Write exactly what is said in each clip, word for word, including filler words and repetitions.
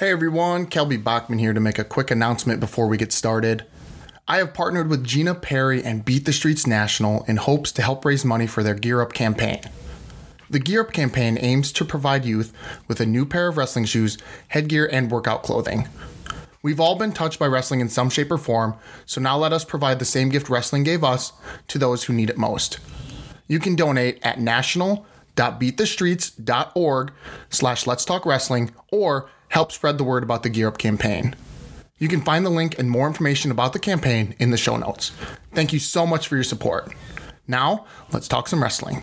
Hey everyone, Kelby Bachman here to make a quick announcement before we get started. I have partnered with Gina Perry and Beat the Streets National in hopes to help raise money for their Gear Up campaign. The Gear Up campaign aims to provide youth with a new pair of wrestling shoes, headgear, and workout clothing. We've all been touched by wrestling in some shape or form, so now let us provide the same gift wrestling gave us to those who need it most. You can donate at national.beatthestreets.org slash Let's Talk Wrestling or help spread the word about the Gear Up campaign. You can find the link and more information about the campaign in the show notes. Thank you so much for your support. Now, let's talk some wrestling.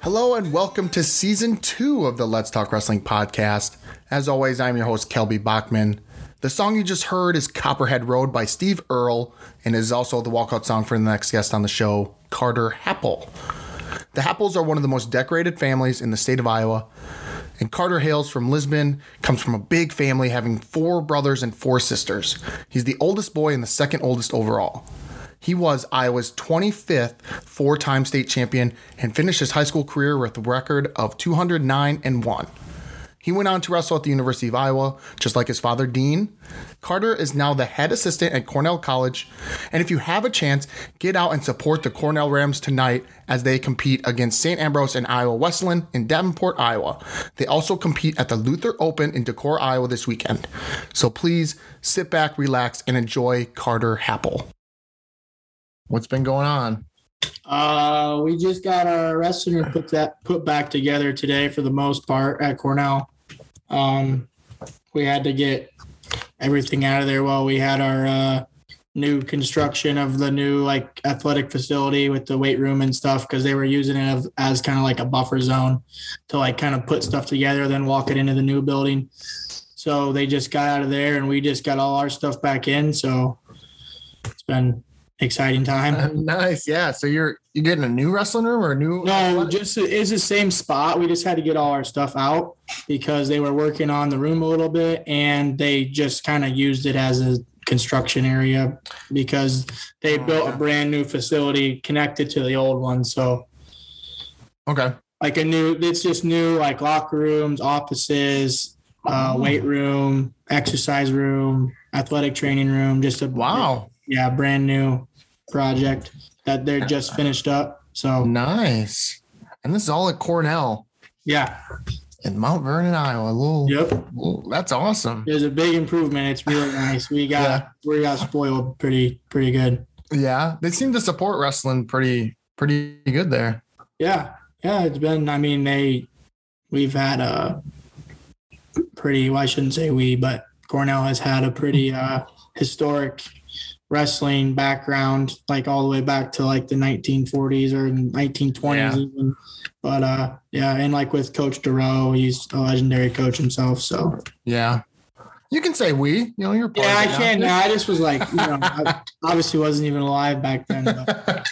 Hello and welcome to season two of the Let's Talk Wrestling Podcast. As always, I'm your host, Kelby Bachman. The song you just heard is Copperhead Road by Steve Earle and is also the walkout song for the next guest on the show, Carter Happel. The Happels are one of the most decorated families in the state of Iowa, and Carter hails from Lisbon, comes from a big family having four brothers and four sisters. He's the oldest boy and the second oldest overall. He was Iowa's twenty-fifth four-time state champion and finished his high school career with a record of two hundred nine and one. He went on to wrestle at the University of Iowa, just like his father, Dean. Carter is now the head assistant at Cornell College, and if you have a chance, get out and support the Cornell Rams tonight as they compete against Saint Ambrose and Iowa Wesleyan in Davenport, Iowa. They also compete at the Luther Open in Decorah, Iowa this weekend. So please sit back, relax, and enjoy Carter Happel. What's been going on? Uh, we just got our wrestling room put that put back together today for the most part at Cornell. Um, we had to get everything out of there while we had our uh, new construction of the new like athletic facility with the weight room and stuff, because they were using it as, as kind of like a buffer zone to like kind of put stuff together, then walk it into the new building. So they just got out of there, and we just got all our stuff back in. So it's been exciting time. Uh, nice. Yeah. So you're you getting a new wrestling room or a new? No, athletic? Just it's the same spot. We just had to get all our stuff out because they were working on the room a little bit, and they just kind of used it as a construction area because they oh, built yeah. a brand new facility connected to the old one. So okay, like a new. It's just new, like locker rooms, offices, uh, oh. weight room, exercise room, athletic training room. Just a wow. Yeah, brand new project that they're just finished up. So nice. And this is all at Cornell. Yeah. In Mount Vernon, Iowa. A little, yep. Little, that's awesome. There's a big improvement. It's really nice. We got yeah. we got spoiled pretty pretty good. Yeah. They seem to support wrestling pretty pretty good there. Yeah. Yeah. It's been I mean, they we've had a pretty well, I shouldn't say we, but Cornell has had a pretty uh, historic wrestling background, like all the way back to like the nineteen forties or nineteen twenties yeah. even. But uh yeah and like with Coach Duro, he's a legendary coach himself, so yeah you can say we you know you're part yeah I can now. I just was like you know I obviously wasn't even alive back then, but.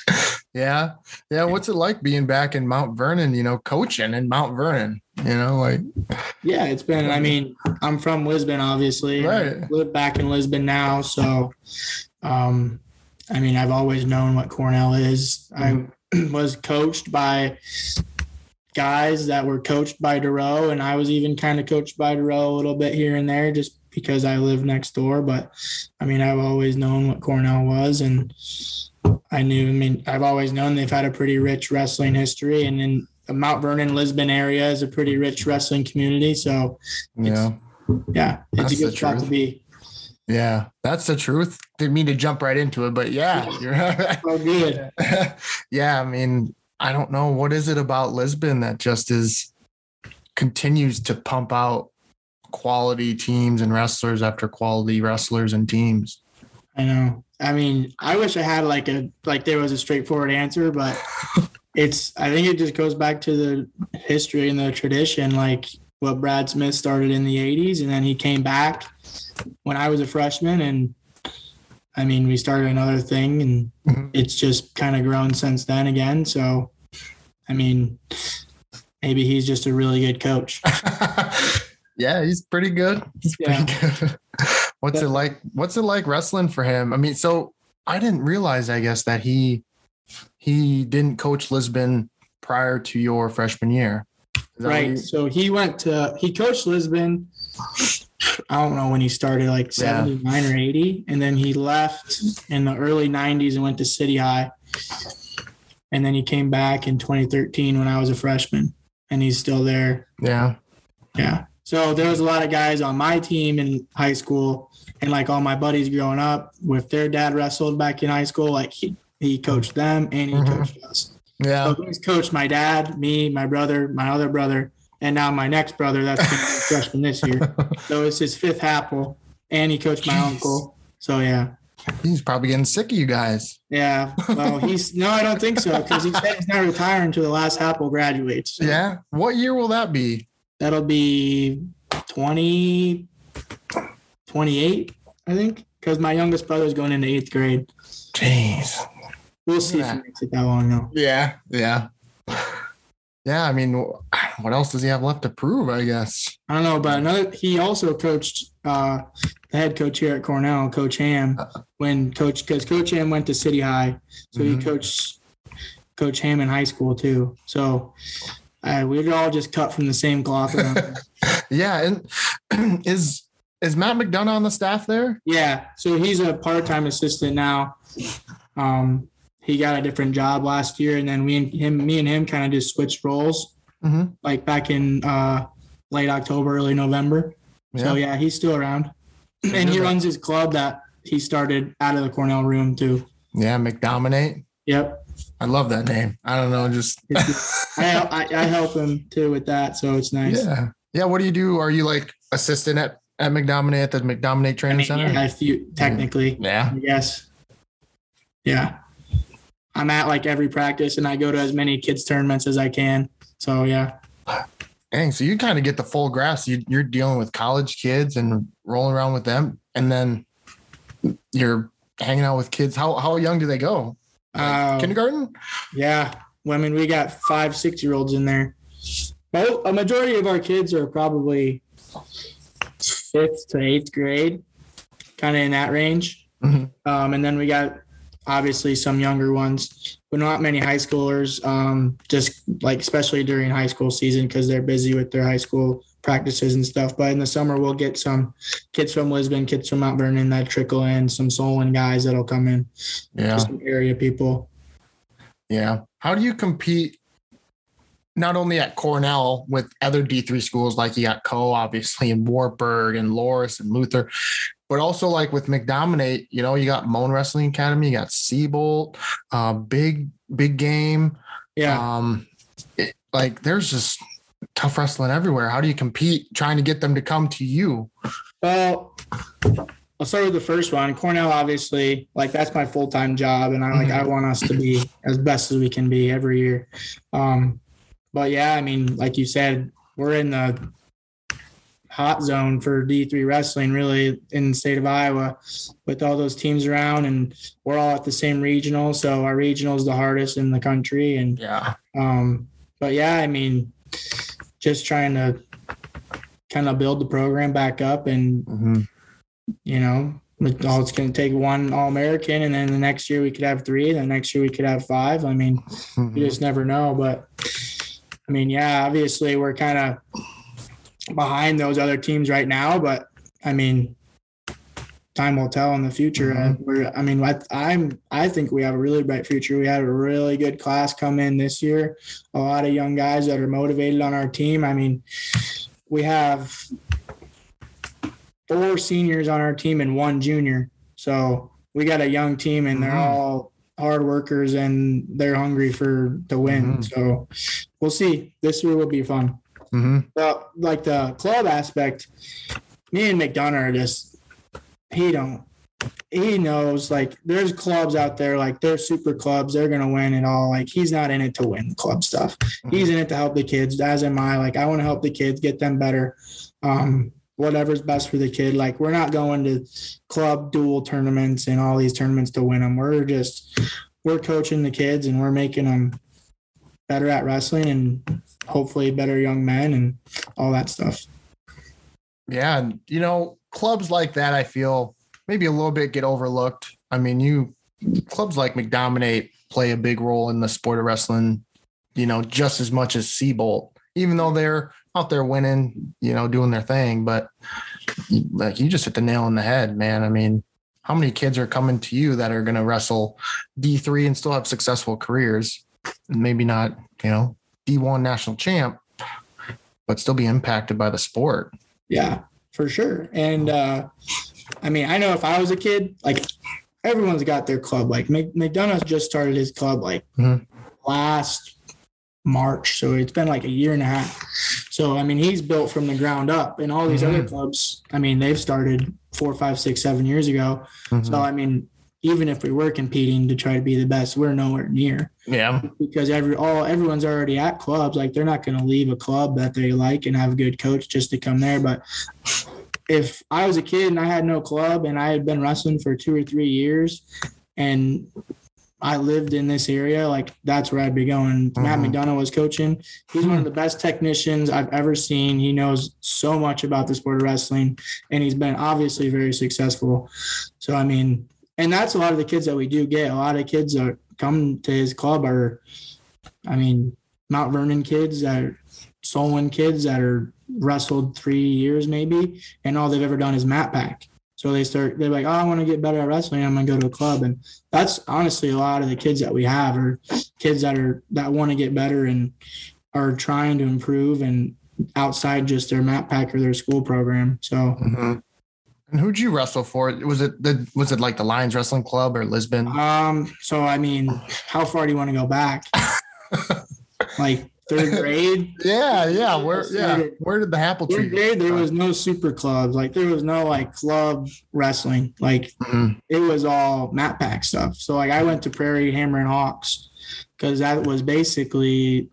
yeah yeah what's it like being back in Mount Vernon, you know coaching in Mount Vernon? You know, like, yeah, it's been, I mean, I'm from Lisbon, obviously, right. I live back in Lisbon now. So, um, I mean, I've always known what Cornell is. Mm-hmm. I was coached by guys that were coached by Duro, and I was even kind of coached by Duro a little bit here and there just because I live next door. But I mean, I've always known what Cornell was, and I knew, I mean, I've always known they've had a pretty rich wrestling history, and then the Mount Vernon, Lisbon area is a pretty rich wrestling community. So it's, yeah, yeah it's a good spot to be. Yeah, that's the truth. Didn't mean to jump right into it, but yeah. yeah. You're so good. yeah, I mean, I don't know. What is it about Lisbon that just is continues to pump out quality teams and wrestlers after quality wrestlers and teams? I know. I mean, I wish I had like a, like there was a straightforward answer, but it's, I think it just goes back to the history and the tradition, like what Brad Smith started in the eighties. And then he came back when I was a freshman, and I mean, we started another thing, and mm-hmm. it's just kind of grown since then again. So, I mean, maybe he's just a really good coach. Yeah, he's pretty good. He's yeah. pretty good. What's it like? What's it like wrestling for him? I mean, so I didn't realize, I guess, that he he didn't coach Lisbon prior to your freshman year. Right. He, so he went to he coached Lisbon. I don't know when he started, like seventy-nine yeah. or eighty, and then he left in the early nineties and went to City High, and then he came back in twenty thirteen when I was a freshman, and he's still there. Yeah. Yeah. So there was a lot of guys on my team in high school, and like all my buddies growing up, with their dad wrestled back in high school, like he, he coached them and he mm-hmm. coached us. Yeah. So he's coached my dad, me, my brother, my other brother, and now my next brother. That's been a freshman this year. So it's his fifth Happel, and he coached my Jeez. uncle. So yeah. He's probably getting sick of you guys. Yeah. Well, he's no, I don't think so, because he said he's not retiring until the last Happel graduates. So. Yeah. What year will that be? That'll be twenty, twenty-eight, I think, because my youngest brother's going into eighth grade. Jeez. We'll see yeah. if he makes it that long, though. Yeah, yeah. Yeah, I mean, what else does he have left to prove, I guess? I don't know, but another, he also coached uh, the head coach here at Cornell, Coach Ham, when Coach, because Coach Ham went to City High, so mm-hmm. he coached Coach Ham in high school, too. So... Uh, we were all just cut from the same cloth. Yeah. And is, is Matt McDonough on the staff there? Yeah. So he's a part-time assistant now. Um, he got a different job last year, and then we and him, me and him kind of just switched roles mm-hmm. like back in uh, late October, early November. Yeah. So yeah, he's still around and he runs his club that he started out of the Cornell room too. Yeah. McDominate. Yep. I love that name. I don't know. Just I, I help him too with that. So it's nice. Yeah. Yeah. What do you do? Are you like assistant at, at McDominate, at the McDominate Training I mean, Center? Yeah, I feel, technically. Yeah. Yes. Yeah. I'm at like every practice, and I go to as many kids tournaments as I can. So yeah. Dang. So you kind of get the full grasp. You, you're dealing with college kids and rolling around with them, and then you're hanging out with kids. How, how young do they go? Like um, kindergarten? Yeah. Well, I mean, we got five, six year olds in there. Well, a majority of our kids are probably fifth to eighth grade, kind of in that range. Mm-hmm. Um, and then we got obviously some younger ones, but not many high schoolers, um, just like especially during high school season because they're busy with their high school practices and stuff. But in the summer, we'll get some kids from Lisbon, kids from Mount Vernon that trickle in, some Solon guys that'll come in, yeah, some area people. Yeah. How do you compete not only at Cornell with other D three schools, like you got Co, obviously, and Wartburg and Loris and Luther, but also like with McDominate, you know, you got Moan Wrestling Academy, you got Seabolt, uh, big, big game. Yeah. Um, it, like there's just tough wrestling everywhere. How do you compete trying to get them to come to you? Well, I'll start with the first one. Cornell, obviously, like that's my full-time job, and I like mm-hmm. I want us to be as best as we can be every year. Um, but yeah, I mean, like you said, we're in the hot zone for D three wrestling, really, in the state of Iowa, with all those teams around, and we're all at the same regional. So our regional is the hardest in the country, and yeah. Um, but yeah, I mean, just trying to kind of build the program back up and, mm-hmm. you know, all it's going to take one All-American, and then the next year we could have three, the next year we could have five. I mean, mm-hmm. you just never know. But, I mean, yeah, obviously we're kind of behind those other teams right now, but, I mean, time will tell in the future. Mm-hmm. We're, I mean, I, I'm, I think we have a really bright future. We had a really good class come in this year. A lot of young guys that are motivated on our team. I mean, we have four seniors on our team and one junior. So we got a young team, and they're mm-hmm. all hard workers, and they're hungry for to win. Mm-hmm. So we'll see. This year will be fun. Mm-hmm. But like the club aspect, me and McDonough are just – He don't he knows, like, there's clubs out there, like, they're super clubs. They're going to win it all. Like, he's not in it to win the club stuff. He's in it to help the kids, as am I. Like, I want to help the kids, get them better, um, whatever's best for the kid. Like, we're not going to club dual tournaments and all these tournaments to win them. We're just – we're coaching the kids, and we're making them better at wrestling and hopefully better young men and all that stuff. Yeah, and, you know, clubs like that, I feel – maybe a little bit get overlooked. I mean, you clubs like McDominate play a big role in the sport of wrestling, you know, just as much as Seabolt, even though they're out there winning, you know, doing their thing. But like, you just hit the nail on the head, man. I mean, how many kids are coming to you that are going to wrestle D three and still have successful careers? Maybe not, you know, D one national champ, but still be impacted by the sport. Yeah, for sure. And, uh, I mean, I know if I was a kid, like, everyone's got their club. Like, McDonough's just started his club, like, mm-hmm. last March. So it's been like a year and a half. So, I mean, he's built from the ground up. And all these mm-hmm. other clubs, I mean, they've started four, five, six, seven years ago. Mm-hmm. So, I mean, even if we were competing to try to be the best, we're nowhere near. Yeah. Because every all everyone's already at clubs. Like, they're not going to leave a club that they like and have a good coach just to come there. But – if I was a kid and I had no club and I had been wrestling for two or three years and I lived in this area, like, that's where I'd be going. Mm-hmm. Matt McDonough was coaching. He's one of the best technicians I've ever seen. He knows so much about the sport of wrestling, and he's been obviously very successful. So, I mean, and that's a lot of the kids that we do get. A lot of kids that come to his club are, I mean, Mount Vernon kids that are Solon kids that are wrestled three years maybe, and all they've ever done is mat pack. So they start, they're like, oh, I want to get better at wrestling. I'm going to go to a club. And that's honestly a lot of the kids that we have are kids that are, that want to get better and are trying to improve and outside just their mat pack or their school program. So. Mm-hmm. And who'd you wrestle for? Was it, the, was it like the Lions Wrestling Club or Lisbon? Um, so, I mean, how far do you want to go back? Like, third grade. Yeah, yeah. Where yeah. Where did the Happel third grade, there was no super clubs. Like, there was no like club wrestling. Like mm-hmm. it was all mat pack stuff. So like, I went to Prairie Hammer and Hawks because that was basically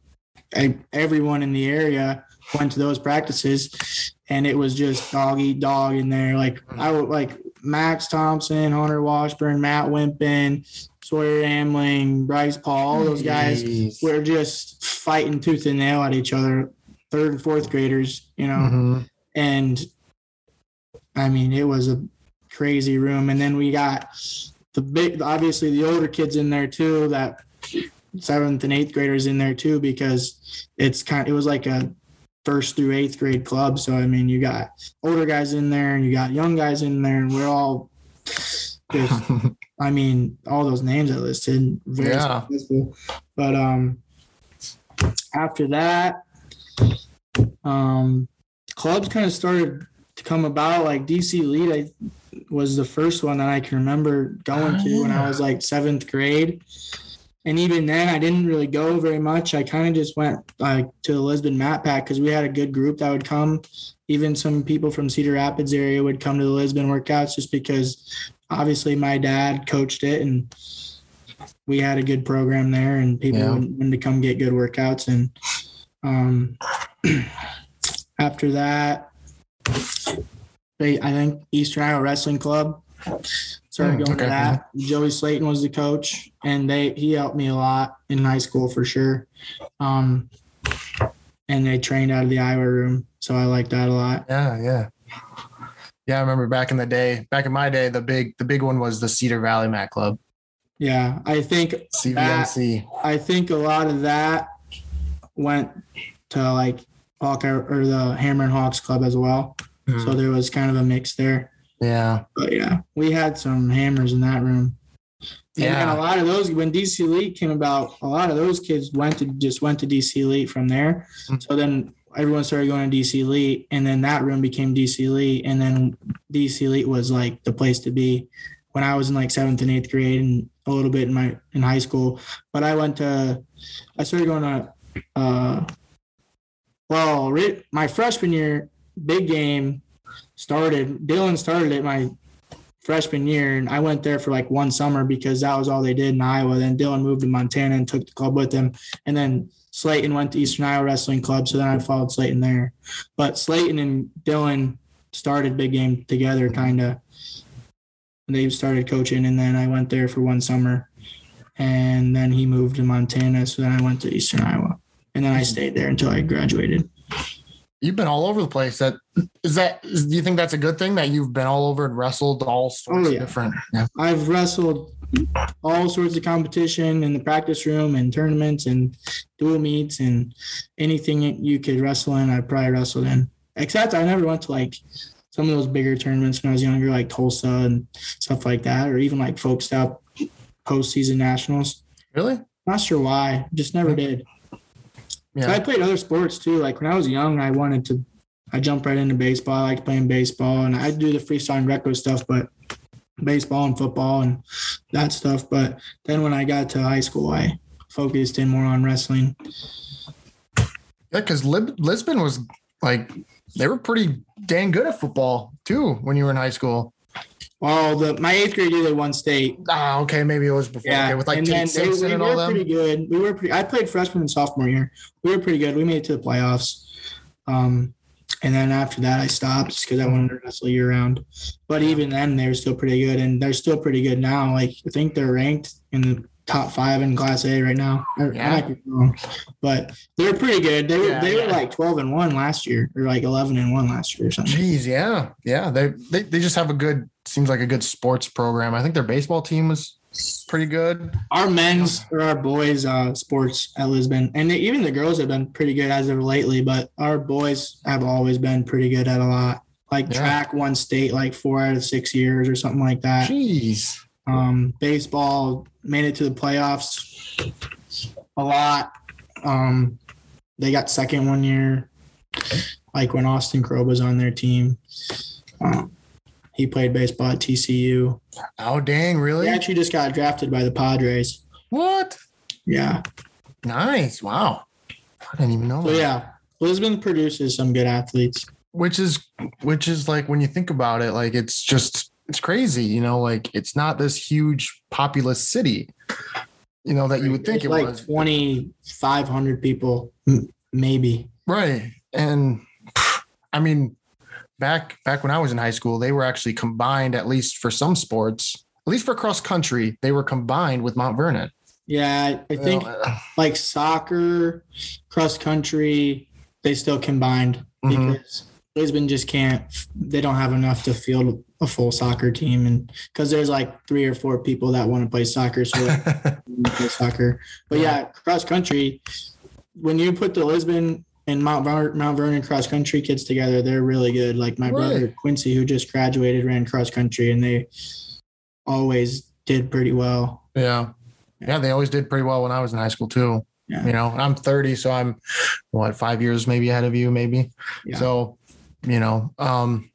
I, everyone in the area went to those practices, and it was just dog eat dog in there. Like I would like Max Thompson, Hunter Washburn, Matt Wimpin, Sawyer Amling, Bryce Paul, all those guys Jeez. were just fighting tooth and nail at each other, third and fourth graders, you know. Mm-hmm. And, I mean, it was a crazy room. And then we got the big – obviously the older kids in there too, that seventh and eighth graders in there too, because it's kind of, it was like a first through eighth grade club. So, I mean, you got older guys in there and you got young guys in there, and we're all just – I mean, all those names I listed, very yeah. successful. But um, after that, um, clubs kind of started to come about. Like D C Elite I, was the first one that I can remember going oh, to yeah. when I was like seventh grade. And even then, I didn't really go very much. I kind of just went like to the Lisbon Mat Pack because we had a good group that would come. Even some people from Cedar Rapids area would come to the Lisbon workouts just because – obviously, my dad coached it, and we had a good program there, and people yeah. wanted to come get good workouts. And um, after that, they, I think Eastern Iowa Wrestling Club started going okay. to that. Joey Slayton was the coach, and they he helped me a lot in high school for sure. Um, and they trained out of the Iowa room, so I liked that a lot. Yeah, yeah. Yeah, I remember back in the day, back in my day, the big the big one was the Cedar Valley Mat Club. Yeah, I think C V M C. That, I think a lot of that went to like Hawk or the Hammer and Hawks Club as well. Mm-hmm. So there was kind of a mix there. Yeah, but yeah, we had some hammers in that room. Yeah, and a lot of those when D C Elite came about, a lot of those kids went to just went to D C Elite from there. Mm-hmm. So then. Everyone started going to D C Elite, and then that room became D C Elite, and then D C Elite was like the place to be when I was in like seventh and eighth grade and a little bit in my in high school. But I went to, I started going to, uh, well, my freshman year, Big Game started. Dylan started it my freshman year, and I went there for like one summer because that was all they did in Iowa. Then Dylan moved to Montana and took the club with him, and then Slayton went to Eastern Iowa Wrestling Club, so then I followed Slayton there. But Slayton and Dylan started Big Game together, kind of. They started coaching, and then I went there for one summer, and then he moved to Montana, so then I went to Eastern Iowa, and then I stayed there until I graduated. You've been all over the place. That is that. Is, do you think that's a good thing that you've been all over and wrestled all sorts oh, yeah. of different? Yeah. I've wrestled all sorts of competition in the practice room and tournaments and dual meets and anything you could wrestle in. I probably wrestled in, except I never went to like some of those bigger tournaments when I was younger, like Tulsa and stuff like that, or even like folk style postseason nationals. Really? Not sure why. Just never did. Yeah. So I played other sports too. Like when I was young, I wanted to, I jumped right into baseball. I liked playing baseball, and I do the freestyle and reco stuff, but baseball and football and that stuff. But then when I got to high school, I focused in more on wrestling. Yeah, because Lisbon was like, they were pretty dang good at football too when you were in high school. Well, the my eighth grade year they won state. Ah, okay, maybe it was before. Yeah, okay, with like and Tate then Simpson they, we and all were them. Pretty good. We were pretty. I played freshman and sophomore year. We were pretty good. We made it to the playoffs, um, and then after that I stopped because I wanted to wrestle year round. But even then they were still pretty good, and they're still pretty good now. Like I think they're ranked in the top five in Class A right now. Yeah. I might be wrong, but they're pretty good. They were yeah, they yeah. were like twelve and one last year, or like eleven and one last year or something. Jeez, yeah, yeah. They they they just have a good. Seems like a good sports program. I think their baseball team was pretty good. Our men's or our boys' uh, sports at Lisbon, and they, even the girls have been pretty good as of lately. But our boys have always been pretty good at a lot. Like yeah. track won state like four out of six years or something like that. Jeez. Um, baseball made it to the playoffs a lot. Um, they got second one year, like when Austin Crow was on their team. Um, he played baseball at T C U. Oh, dang, really? He actually just got drafted by the Padres. What? Yeah. Nice. Wow. I didn't even know so, that. Yeah, Lisbon produces some good athletes. Which is, which is like when you think about it, like it's just – it's crazy, you know, like it's not this huge populous city, you know, that you would think it's it like was. twenty-five hundred people, maybe. Right. And I mean, back back when I was in high school, they were actually combined, at least for some sports, at least for cross country, they were combined with Mount Vernon. Yeah, I think you know, like soccer, cross country, they still combined mm-hmm. because Lisbon just can't, they don't have enough to field a full soccer team. And because there's like three or four people that want to play soccer. So play soccer, but yeah, cross country, when you put the Lisbon and Mount, Ver- Mount Vernon cross country kids together, they're really good. Like my right. brother Quincy, who just graduated, ran cross country, and they always did pretty well. Yeah. Yeah. They always did pretty well when I was in high school too. Yeah. You know, and I'm thirty, so I'm what, five years maybe ahead of you, maybe. Yeah. So, you know, um,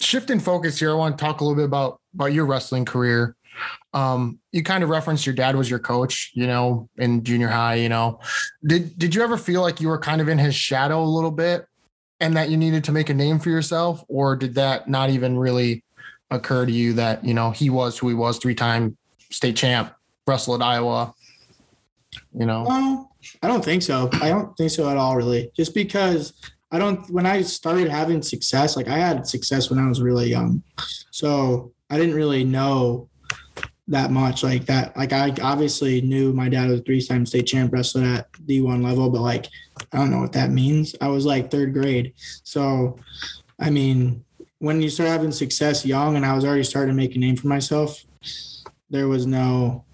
shifting focus here, I want to talk a little bit about, about your wrestling career. Um, you kind of referenced your dad was your coach, you know, in junior high, you know, did, did you ever feel like you were kind of in his shadow a little bit and that you needed to make a name for yourself, or did that not even really occur to you that, you know, he was who he was, three-time state champ, wrestled at Iowa, you know? Well, I don't think so. I don't think so at all, really, just because I don't, when I started having success, like I had success when I was really young. So I didn't really know that much like that. Like I obviously knew my dad was a three-time state champ wrestler at D one level, but like, I don't know what that means. I was like third grade. So, I mean, when you start having success young, and I was already starting to make a name for myself, there was no,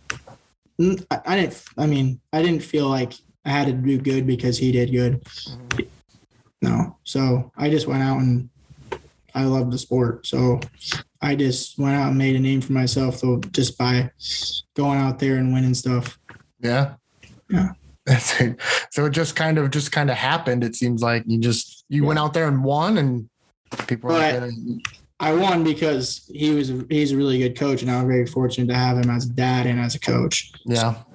I, I didn't, I mean, I didn't feel like I had to do good because he did good. No. So I just went out and I loved the sport. So I just went out and made a name for myself though, just by going out there and winning stuff. Yeah. Yeah. That's it. So it just kind of, just kind of happened. It seems like you just, you yeah. went out there and won, and people were like, I won because he was, he's a really good coach, and I was very fortunate to have him as a dad and as a coach. Yeah. So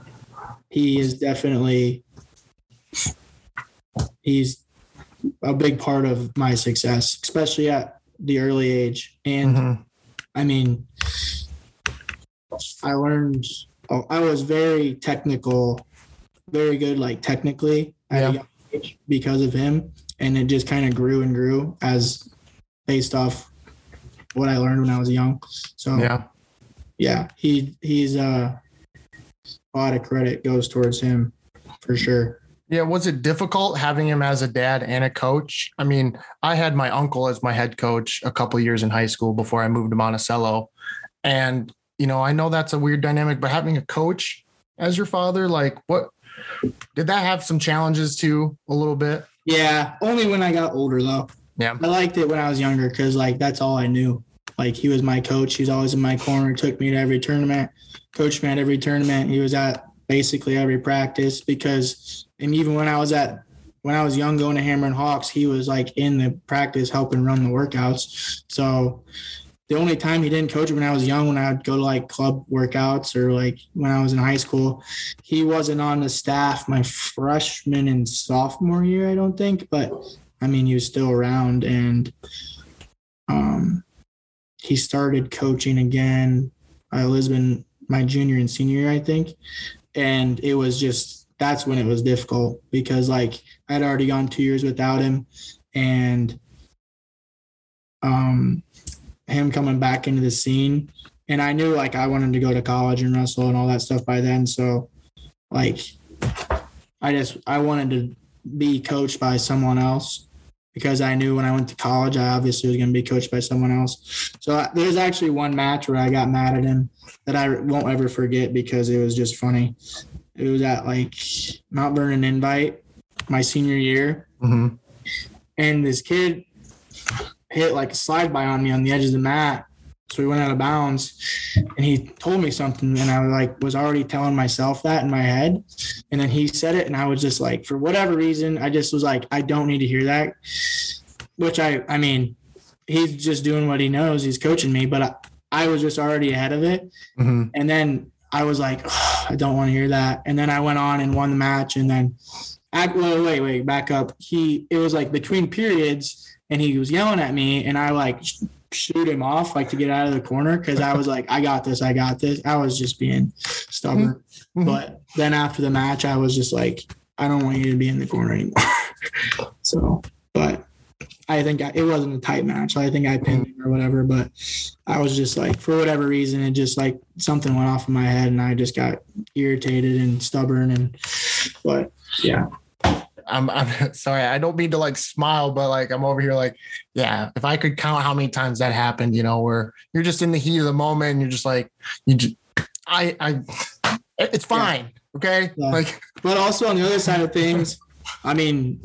he is definitely, he's, a big part of my success, especially at the early age. And mm-hmm. I mean, I learned oh, I was very technical, very good, like technically at yeah. a young age because of him. And it just kind of grew and grew as based off what I learned when I was young. So yeah, yeah he he's uh, a lot of credit goes towards him for sure. Yeah. Was it difficult having him as a dad and a coach? I mean, I had my uncle as my head coach a couple of years in high school before I moved to Monticello. And, you know, I know that's a weird dynamic, but having a coach as your father, like what, did that have some challenges too a little bit? Yeah. Only when I got older though. Yeah. I liked it when I was younger. Cause like, that's all I knew. Like he was my coach. He was always in my corner, took me to every tournament, coached me at every tournament. He was at basically every practice because, and even when I was at, when I was young, going to Hammer and Hawks, he was like in the practice helping run the workouts. So the only time he didn't coach when I was young, when I would go to like club workouts or like when I was in high school, he wasn't on the staff my freshman and sophomore year, I don't think, but I mean, he was still around and um, he started coaching again at Lisbon my junior and senior year, I think. And it was just, that's when it was difficult because like I'd already gone two years without him and um, him coming back into the scene. And I knew like I wanted to go to college and wrestle and all that stuff by then. So like, I just, I wanted to be coached by someone else because I knew when I went to college, I obviously was going to be coached by someone else. So I, there's actually one match where I got mad at him that I won't ever forget because it was just funny. It was at like Mount Vernon invite my senior year. Mm-hmm. And this kid hit like a slide by on me on the edge of the mat. So we went out of bounds and he told me something. And I was like, was already telling myself that in my head. And then he said it. And I was just like, for whatever reason, I just was like, I don't need to hear that, which I, I mean, he's just doing what he knows. He's coaching me, but I, I was just already ahead of it. Mm-hmm. And then I was like, oh, I don't want to hear that. And then I went on and won the match. And then, I, wait, wait, wait, back up. He, it was like between periods and he was yelling at me and I like sh- shoot him off, like to get out of the corner. Cause I was like, I got this. I got this. I was just being stubborn. Mm-hmm. But then after the match, I was just like, I don't want you to be in the corner anymore. So, but I think I, it wasn't a tight match. I think I pinned him or whatever, but I was just like, for whatever reason, it just like something went off in my head and I just got irritated and stubborn. And, but yeah, I'm, I'm sorry. I don't mean to like smile, but like, I'm over here. Like, yeah, if I could count how many times that happened, you know, where you're just in the heat of the moment and you're just like, you just, I, I, it's fine. Yeah. Okay. Yeah. Like, but also on the other side of things, I mean,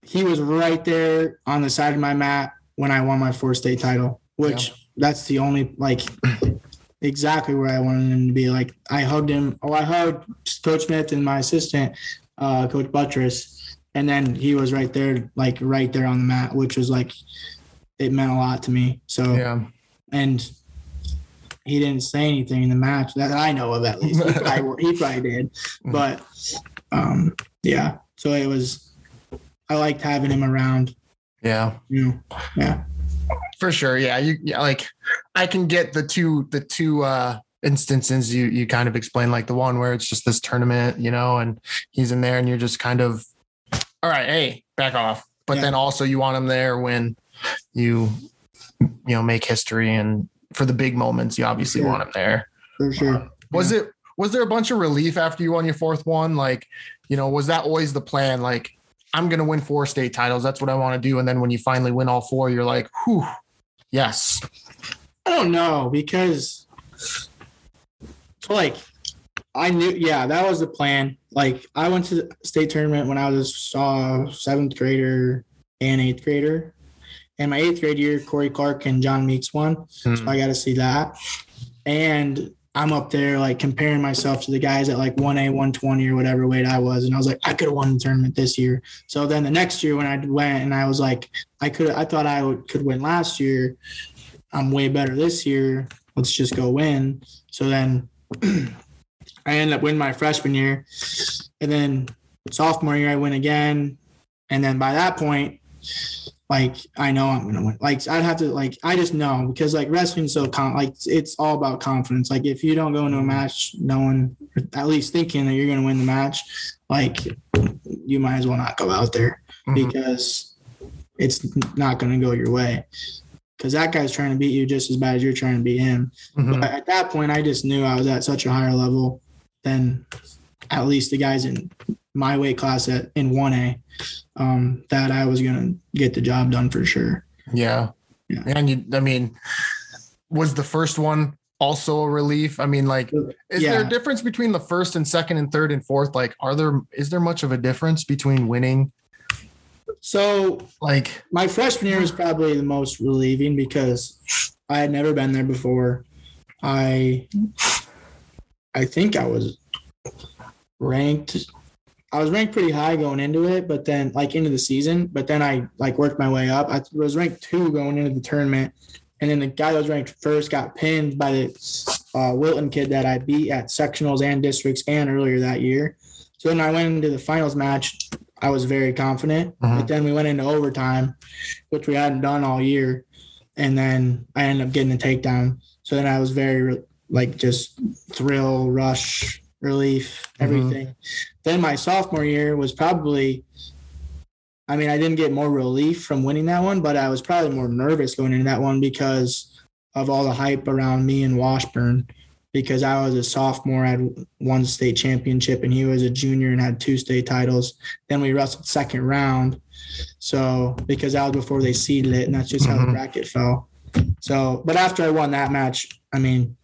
he was right there on the side of my mat when I won my four state title, which yeah. that's the only, like exactly where I wanted him to be. Like I hugged him. Oh, I hugged Coach Smith and my assistant, uh, Coach Buttress. And then he was right there, like right there on the mat, which was like, it meant a lot to me. So, yeah. And he didn't say anything in the match that I know of, at least he probably, he probably did, but um, yeah. So it was, I liked having him around. Yeah. Yeah. Yeah. For sure. Yeah. You yeah, like, I can get the two, the two uh, instances you, you kind of explained, like the one where it's just this tournament, you know, and he's in there and you're just kind of, all right, hey, back off. But yeah. then also you want him there when you, you know, make history and for the big moments, you obviously want him there. For sure. Um, was yeah. it, was there a bunch of relief after you won your fourth one? Like, you know, was that always the plan? Like, I'm going to win four state titles. That's what I want to do. And then when you finally win all four, you're like, whew, yes. I don't know because like I knew, yeah, that was the plan. Like I went to the state tournament when I was a uh, seventh grader and eighth grader and my eighth grade year, Corey Clark and John Meeks won. Hmm. So I got to see that. And I'm up there like comparing myself to the guys at like one A, one twenty or whatever weight I was. And I was like, I could have won the tournament this year. So then the next year when I went and I was like, I could, I thought I would, could win last year. I'm way better this year. Let's just go win. So then I ended up winning my freshman year and then sophomore year I went again. And then by that point like, I know I'm going to win. Like, I'd have to, like, I just know, because, like, wrestling's so, con- like, it's all about confidence. Like, if you don't go into a match knowing, at least thinking that you're going to win the match, like, you might as well not go out there mm-hmm. because it's not going to go your way. Because that guy's trying to beat you just as bad as you're trying to beat him. Mm-hmm. But at that point, I just knew I was at such a higher level than at least the guys in my weight class at, in one A um, that I was going to get the job done for sure. Yeah. yeah. And, you, I mean, was the first one also a relief? I mean, like, is yeah. there a difference between the first and second and third and fourth? Like, are there is there much of a difference between winning? So, like, my freshman year was probably the most relieving because I had never been there before. I, I think I was ranked. I was ranked pretty high going into it, but then like into the season. But then I like worked my way up. I was ranked two going into the tournament, and then the guy that was ranked first got pinned by the uh, Wilton kid that I beat at sectionals and districts and earlier that year. So then I went into the finals match. I was very confident, uh-huh. but then we went into overtime, which we hadn't done all year. And then I ended up getting a takedown. So then I was very like just thrill, rush, relief, everything. Uh-huh. Then my sophomore year was probably, I mean, I didn't get more relief from winning that one, but I was probably more nervous going into that one because of all the hype around me and Washburn. Because I was a sophomore, I had one state championship, and he was a junior and had two state titles. Then we wrestled second round. So because that was before they seeded it, and that's just mm-hmm. how the bracket fell. So, but after I won that match, I mean,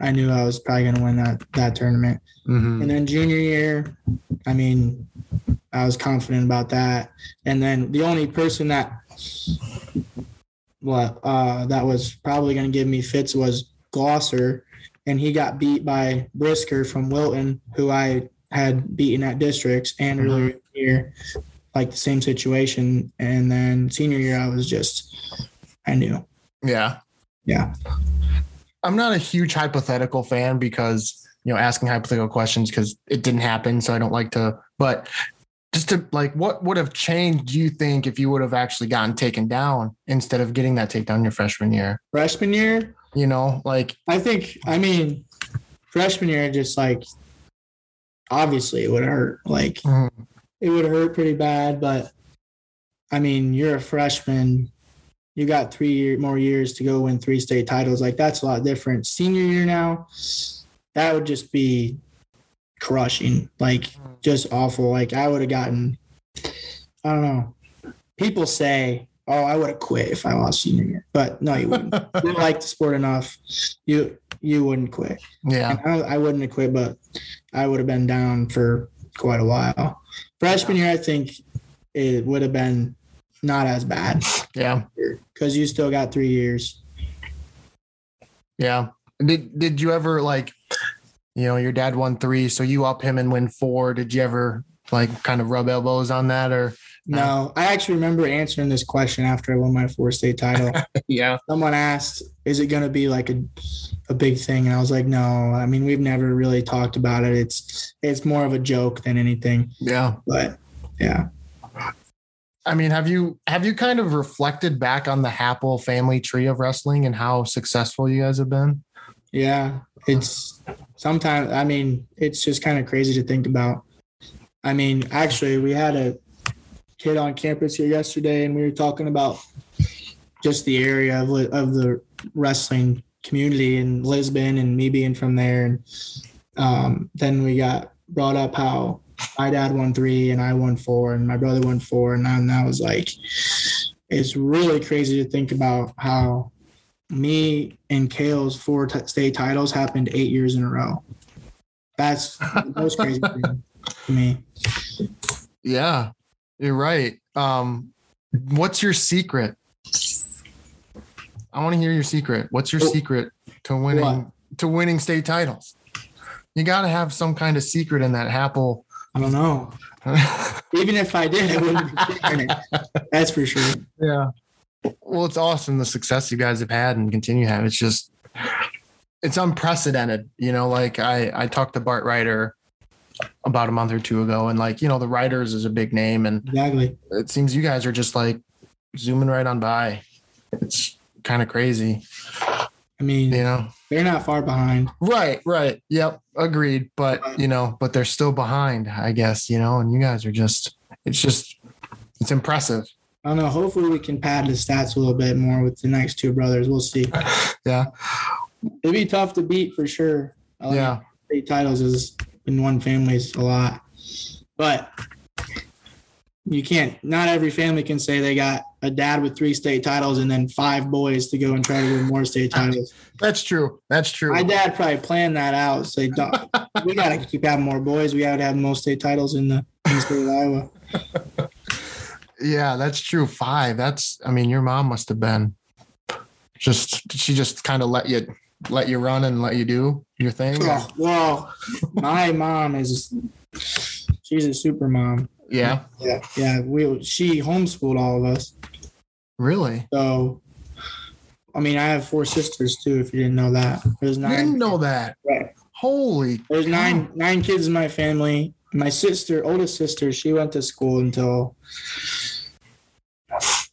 I knew I was probably going to win that, that tournament. Mm-hmm. And then junior year, I mean, I was confident about that. And then the only person that, well, uh, that was probably going to give me fits was Glosser. And he got beat by Brisker from Wilton, who I had beaten at districts and mm-hmm. earlier in the year, like the same situation. And then senior year, I was just, I knew. Yeah. Yeah. I'm not a huge hypothetical fan because, you know, asking hypothetical questions because it didn't happen. So I don't like to, but just to like, what would have changed, do you think, if you would have actually gotten taken down instead of getting that takedown your freshman year? Freshman year? You know, like, I think, I mean, freshman year, just like, obviously it would hurt. Like, mm-hmm. it would hurt pretty bad, but I mean, you're a freshman. You got three year, more years to go win three state titles. Like, that's a lot different. Senior year now, that would just be crushing, like, just awful. Like, I would have gotten, I don't know, people say, oh, I would have quit if I lost senior year. But no, you wouldn't. You like the sport enough. You you wouldn't quit. Yeah. I, I wouldn't have quit, but I would have been down for quite a while. Freshman year, I think it would have been not as bad. Yeah. Because you still got three years. Yeah. Did did you ever, like, you know, your dad won three, so you up him and win four. Did you ever, like, kind of rub elbows on that, or – No, I actually remember answering this question after I won my four state title. Yeah. Someone asked, is it going to be like a a big thing? And I was like, no, I mean, we've never really talked about it. It's, it's more of a joke than anything. Yeah. But yeah. I mean, have you, have you kind of reflected back on the Happel family tree of wrestling and how successful you guys have been? Yeah. It's sometimes, I mean, it's just kind of crazy to think about. I mean, actually we had a kid on campus here yesterday, and we were talking about just the area of of the wrestling community in Lisbon and me being from there. And um, then we got brought up how my dad won three and I won four and my brother won four. And I, and I was like, it's really crazy to think about how me and Kale's four t- state titles happened eight years in a row. That's the most crazy thing to me. Yeah. You're right. Um, what's your secret? I want to hear your secret. What's your secret to winning what? to winning state titles? You got to have some kind of secret in that Happel. I don't know. Even if I did, I wouldn't be secret. That's for sure. Yeah. Well, it's awesome the success you guys have had and continue to have. It's just, it's unprecedented. You know, like I I talked to Bart Ryder about a month or two ago, and like, you know, the Writers is a big name, and exactly, it seems you guys are just like zooming right on by. It's kind of crazy. I mean, you know, they're not far behind. Right, right. Yep, agreed. But, you know, but they're still behind, I guess, you know, and you guys are just, it's just, it's impressive. I don't know. Hopefully we can pad the stats a little bit more with the next two brothers. We'll see. Yeah. It'd be tough to beat for sure. I like yeah. State titles is in one family is a lot. But you can't, not every family can say they got a dad with three state titles and then five boys to go and try to win more state titles. That's true. That's true. My dad probably planned that out. Say, Doc, we got to keep having more boys. We got to have most state titles in the, in the state of Iowa. Yeah, that's true. Five. That's, I mean, your mom must have been just, she just kind of let you, let you run and let you do your thing. Oh, well, my mom is, she's a super mom. Yeah. Yeah. Yeah. We, she homeschooled all of us. Really? So, I mean, I have four sisters too, if you didn't know that. There's nine. I didn't know that. Right. Holy. There's nine, nine kids in my family. My sister, oldest sister, she went to school until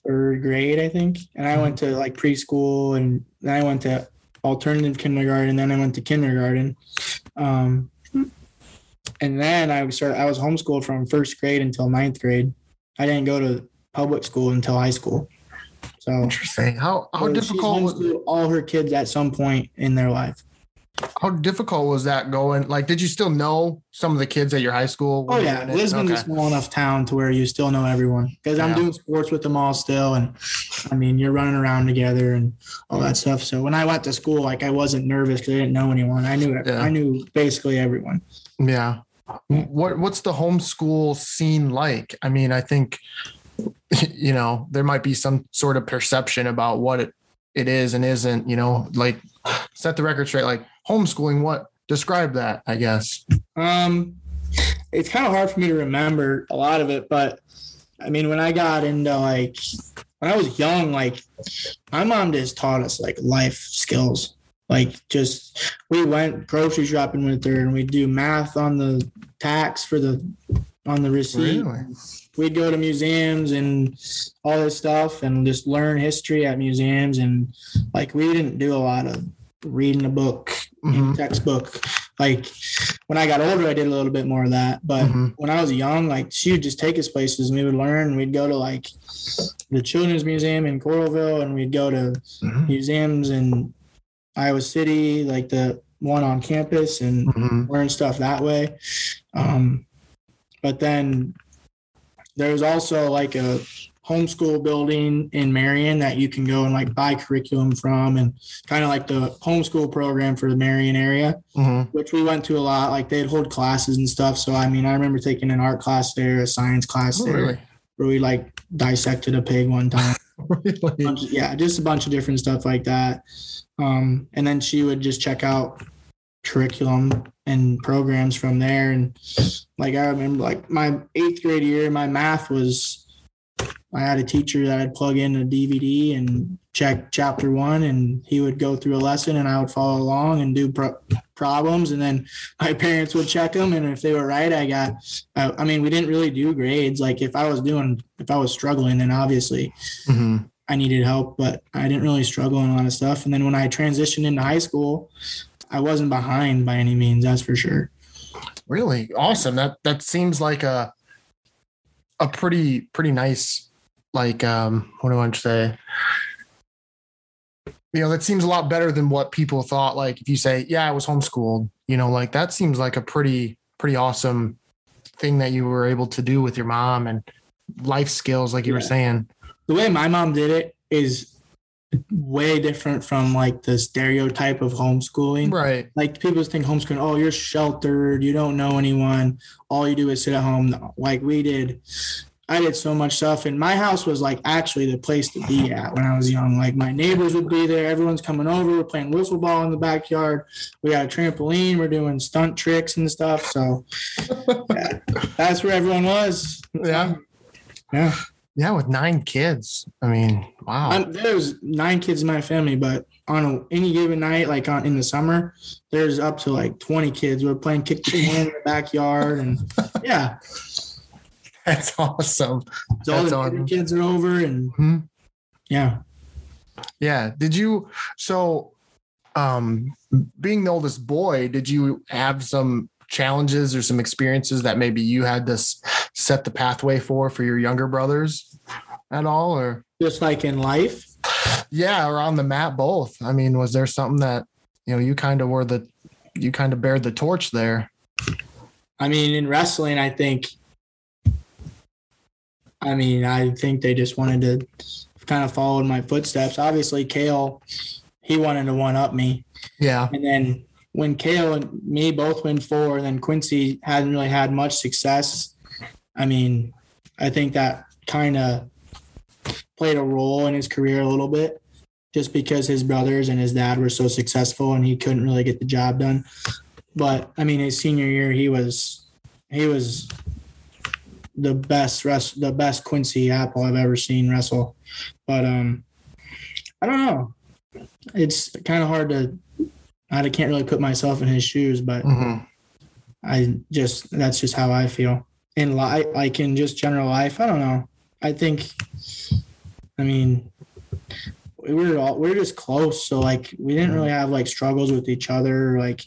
third grade, I think. And I went to like preschool, and then I went to alternative kindergarten. Then I went to kindergarten. Um, and then I started, I was homeschooled from first grade until ninth grade. I didn't go to public school until high school. So interesting. How, how so difficult was all her kids at some point in their life? How difficult was that going? Like, did you still know some of the kids at your high school? Oh, yeah. Lisbon's okay. a small enough town to where you still know everyone. Because yeah. I'm doing sports with them all still. And, I mean, you're running around together and all that stuff. So when I went to school, like, I wasn't nervous because I didn't know anyone. I knew yeah. I knew basically everyone. Yeah. What What's the homeschool scene like? I mean, I think, you know, there might be some sort of perception about what it, it is and isn't, you know, like, set the record straight, like, homeschooling, what, describe that, I guess. Um, it's kind of hard for me to remember a lot of it, but I mean, when I got into like, when I was young, like my mom just taught us like life skills, like just, we went grocery shopping with her and we'd do math on the tax for the, on the receipt. Really? We'd go to museums and all this stuff and just learn history at museums. And like, we didn't do a lot of reading a book, mm-hmm. textbook. Like when I got older, I did a little bit more of that. But mm-hmm. when I was young, like she would just take us places and we would learn. We'd go to like the Children's Museum in Coralville, and we'd go to mm-hmm. museums in Iowa City, like the one on campus, and mm-hmm. learn stuff that way. Um, but then there was also like a homeschool building in Marion that you can go and like buy curriculum from, and kind of like the homeschool program for the Marion area, mm-hmm. which we went to a lot. Like they'd hold classes and stuff. So, I mean, I remember taking an art class there, a science class oh, there really? where we like dissected a pig one time. Really? Of, yeah. Just a bunch of different stuff like that. Um, and then she would just check out curriculum and programs from there. And like, I remember like my eighth grade year, my math was, I had a teacher that I'd plug in a D V D and check chapter one, and he would go through a lesson and I would follow along and do pro- problems. And then my parents would check them. And if they were right, I got, I, I mean, we didn't really do grades. Like if I was doing, if I was struggling, then obviously mm-hmm. I needed help, but I didn't really struggle in a lot of stuff. And then when I transitioned into high school, I wasn't behind by any means. That's for sure. Really? Awesome. That, that seems like a, a pretty, pretty nice, like, um, what do I want to say? You know, that seems a lot better than what people thought. Like if you say, yeah, I was homeschooled, you know, like that seems like a pretty, pretty awesome thing that you were able to do with your mom and life skills. Like you yeah. were saying, the way my mom did it is way different from like the stereotype of homeschooling. Right. Like people think homeschooling, oh, you're sheltered. You don't know anyone. All you do is sit at home. No, like we did. I did so much stuff, and my house was like actually the place to be at when I was young. Like my neighbors would be there. Everyone's coming over. We're playing wiffle ball in the backyard. We got a trampoline. We're doing stunt tricks and stuff. So yeah, that's where everyone was. Yeah. Yeah. Yeah. With nine kids. I mean, wow. I'm, there's nine kids in my family, but on a, any given night, like on, in the summer, there's up to like twenty kids. We're playing kick the can in the backyard. And yeah. That's awesome. So all the awesome. Kids are over and mm-hmm. yeah. Yeah. Did you, so um, being the oldest boy, did you have some challenges or some experiences that maybe you had to set the pathway for, for your younger brothers at all, or just like in life? Yeah. Or on the mat, both. I mean, was there something that, you know, you kind of were the, you kind of bared the torch there? I mean, in wrestling, I think, I mean, I think they just wanted to kind of follow in my footsteps. Obviously, Kale, he wanted to one-up me. Yeah. And then when Kale and me both went four, then Quincy hadn't really had much success. I mean, I think that kind of played a role in his career a little bit, just because his brothers and his dad were so successful and he couldn't really get the job done. But, I mean, his senior year, he was he was – the best rest, the best Quincy Happel I've ever seen wrestle. But um, I don't know. It's kind of hard to, I can't really put myself in his shoes, but mm-hmm. I just, that's just how I feel in life, like in just general life. I don't know. I think, I mean, we were all, we were just close. So like, we didn't really have like struggles with each other, like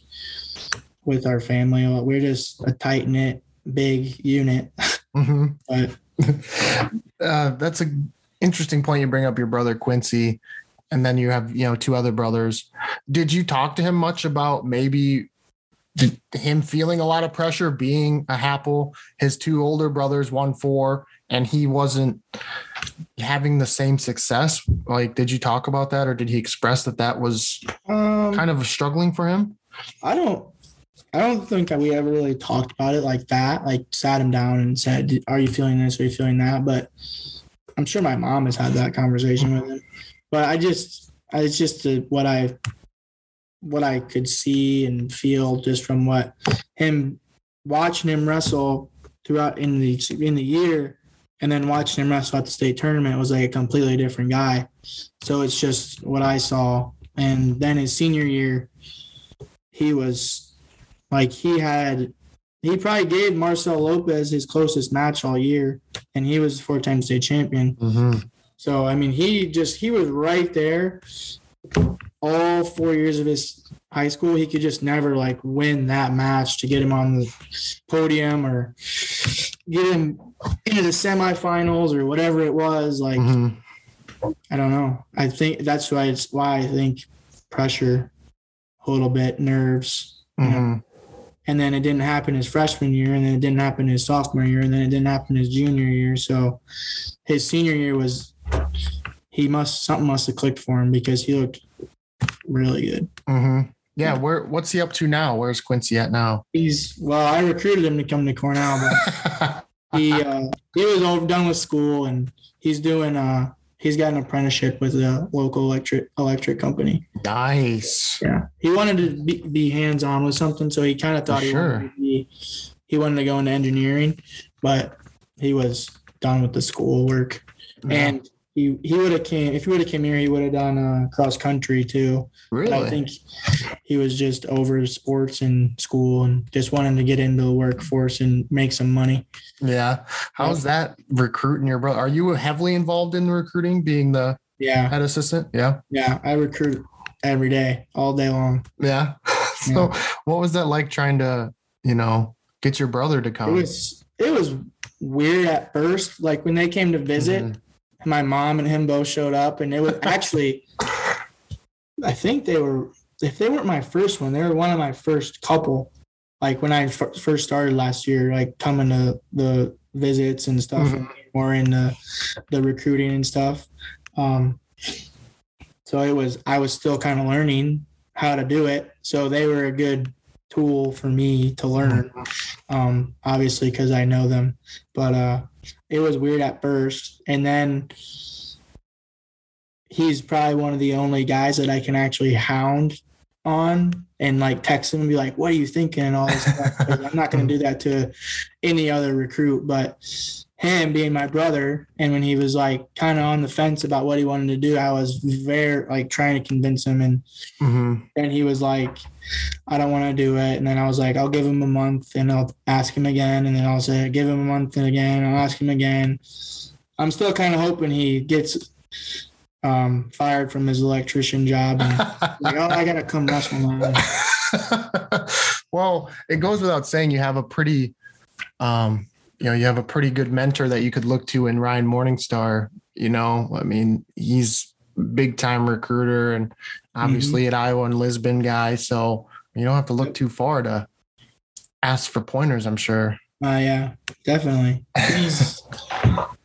with our family. We're just a tight knit, big unit. Mm-hmm. But uh, that's an interesting point. You bring up your brother Quincy, and then you have, you know, two other brothers. Did you talk to him much about maybe did him feeling a lot of pressure being a Happel? His two older brothers won four, and he wasn't having the same success. Like, did you talk about that, or did he express that that was um, kind of struggling for him? I don't. I don't think we ever really talked about it like that, like sat him down and said, are you feeling this? Are you feeling that? But I'm sure my mom has had that conversation with him. But I just, I, it's just uh, what I, what I could see and feel just from what him watching him wrestle throughout in the, in the year, and then watching him wrestle at the state tournament was like a completely different guy. So it's just what I saw. And then his senior year, he was, Like he had, he probably gave Marcel Lopez his closest match all year, and he was a four-time state champion. Mm-hmm. So, I mean, he just, he was right there all four years of his high school. He could just never like win that match to get him on the podium or get him into the semifinals or whatever it was. Like, mm-hmm. I don't know. I think that's why it's why I think pressure, a little bit, nerves, you know. Mm-hmm. And then it didn't happen his freshman year, and then it didn't happen his sophomore year, and then it didn't happen his junior year. So his senior year was he must something must have clicked for him, because he looked really good. Mm-hmm. Yeah, where what's he up to now? Where's Quincy at now? He's well, I recruited him to come to Cornell, but he uh, he was over, done with school, and he's doing uh he's got an apprenticeship with a local electric electric company. Nice. Yeah. He wanted to be, be hands-on with something, so he kind of thought he, sure. wanted to be, he wanted to go into engineering, but he was done with the schoolwork. Yeah. And he, he would have came – if he would have came here, he would have done uh, cross-country too. Really? But I think he was just over sports and school and just wanted to get into the workforce and make some money. Yeah. How's that recruiting your brother? Are you heavily involved in recruiting, being the yeah. head assistant? Yeah. Yeah, I recruit every day, all day long. Yeah. So yeah. What was that like trying to, you know, get your brother to come? It was, it was weird at first. Like when they came to visit, mm-hmm. my mom and him both showed up, and it was actually, I think they were, if they weren't my first one, they were one of my first couple. Like when I f- first started last year, like coming to the visits and stuff, mm-hmm. or in the, the recruiting and stuff. Um, so it was, I was still kind of learning how to do it. So they were a good tool for me to learn, um, obviously, because I know them. But uh, it was weird at first. And then he's probably one of the only guys that I can actually hound on and like text him and be like, what are you thinking and all this stuff. I'm not going to do that to any other recruit, but him being my brother, and when he was like kind of on the fence about what he wanted to do, I was very like trying to convince him, and mm-hmm. and he was like I don't want to do it. And then I was like, I'll give him a month and I'll ask him again. And then I'll say, give him a month and again, I'll ask him again. I'm still kind of hoping he gets um, fired from his electrician job. And like, oh, I got to come wrestle now. Well, it goes without saying you have a pretty, um, you know, you have a pretty good mentor that you could look to in Ryan Morningstar. You know, I mean, he's big time recruiter and obviously mm-hmm. at Iowa and Lisbon guy. So you don't have to look too far to ask for pointers, I'm sure. Oh, uh, yeah, definitely. He's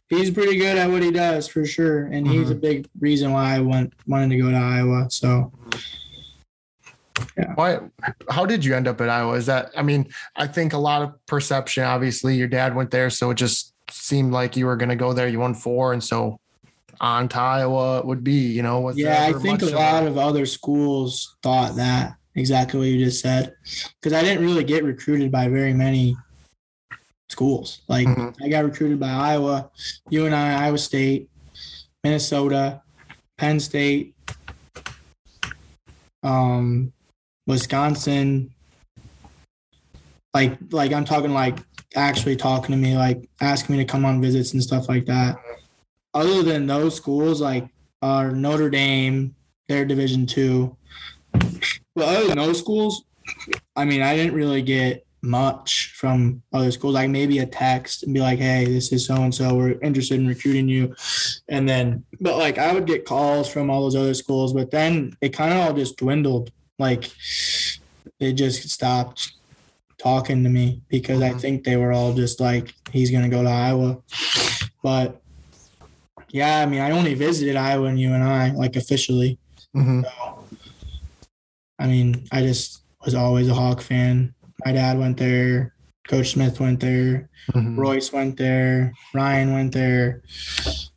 he's pretty good at what he does for sure. And mm-hmm. he's a big reason why I went wanted to go to Iowa. So yeah. Why, how did you end up at Iowa? Is that, I mean, I think a lot of perception, obviously your dad went there. So it just seemed like you were going to go there. You won four. And so on to Iowa would be, you know, was yeah, I think a lot of other schools thought that exactly what you just said, because I didn't really get recruited by very many schools. Like mm-hmm. I got recruited by Iowa, U and I, Iowa State, Minnesota, Penn State, um, Wisconsin. Like, like I'm talking like actually talking to me, like asking me to come on visits and stuff like that. Other than those schools, like uh, Notre Dame, they're Division two. But other than those schools, I mean, I didn't really get much from other schools. Like maybe a text and be like, hey, this is so-and-so. We're interested in recruiting you. And then – but, like, I would get calls from all those other schools. But then it kind of all just dwindled. Like, they just stopped talking to me because I think they were all just like, he's going to go to Iowa. But – yeah, I mean, I only visited Iowa and U and I, like, officially. Mm-hmm. So, I mean, I just was always a Hawk fan. My dad went there. Coach Smith went there. Mm-hmm. Royce went there. Ryan went there.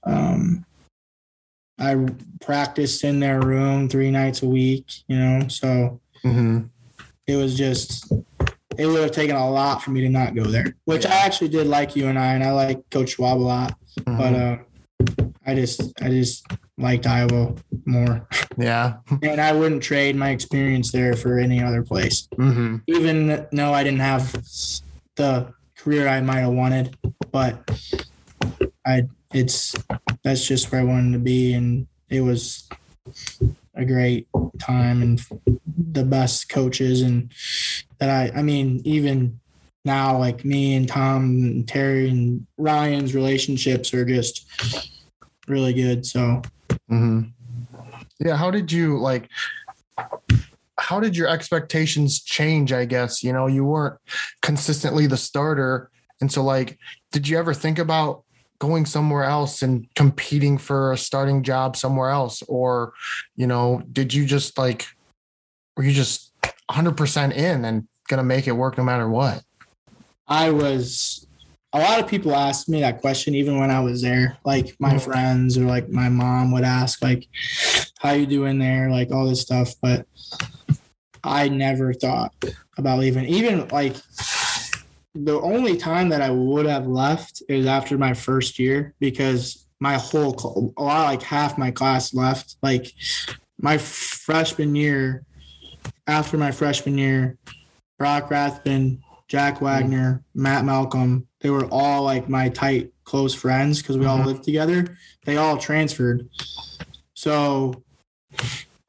Um, I practiced in their room three nights a week, you know. So mm-hmm. it was just – it would have taken a lot for me to not go there, which yeah. I actually did like U and I, and I like Coach Schwab a lot. Mm-hmm. But – uh I just, I just liked Iowa more. Yeah. And I wouldn't trade my experience there for any other place. Mm-hmm. Even though I didn't have the career I might've wanted, but I, it's, that's just where I wanted to be. And it was a great time and the best coaches. And that I, I mean, even now, like me and Tom and Terry and Ryan's relationships are just really good. So mm-hmm. yeah, how did you like how did your expectations change? I guess, you know, you weren't consistently the starter, and so like did you ever think about going somewhere else and competing for a starting job somewhere else? Or, you know, did you just like were you just one hundred percent in and gonna make it work no matter what? I was A lot of people asked me that question even when I was there. Like my friends or like my mom would ask, like, how you doing there? Like all this stuff. But I never thought about leaving. Even like the only time that I would have left is after my first year, because my whole a lot like half my class left. Like my freshman year, after my freshman year, Brock Rathbun, Jack Wagner, Matt Malcolm, they were all like my tight, close friends because we mm-hmm. all lived together. They all transferred. So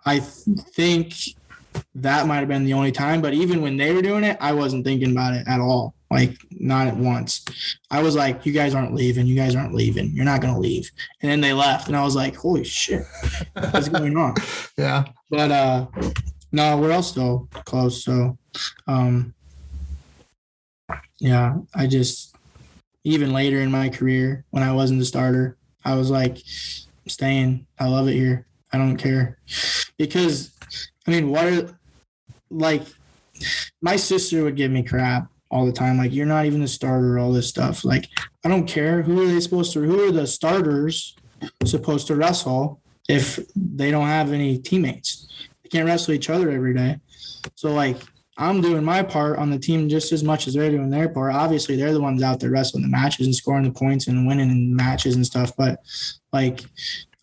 I th- think that might have been the only time. But even when they were doing it, I wasn't thinking about it at all. Like not at once. I was like, you guys aren't leaving. You guys aren't leaving. You're not going to leave. And then they left. And I was like, holy shit, what's going on? Yeah. But uh, no, we're all still close. So um, yeah, I just... Even later in my career, when I wasn't a starter, I was like, I'm staying. I love it here. I don't care. Because, I mean, what are, like, my sister would give me crap all the time. Like, you're not even a starter, all this stuff. Like, I don't care. Who are they supposed to, who are the starters supposed to wrestle if they don't have any teammates? They can't wrestle each other every day. So, like, I'm doing my part on the team just as much as they're doing their part. Obviously, they're the ones out there wrestling the matches and scoring the points and winning in matches and stuff. But, like,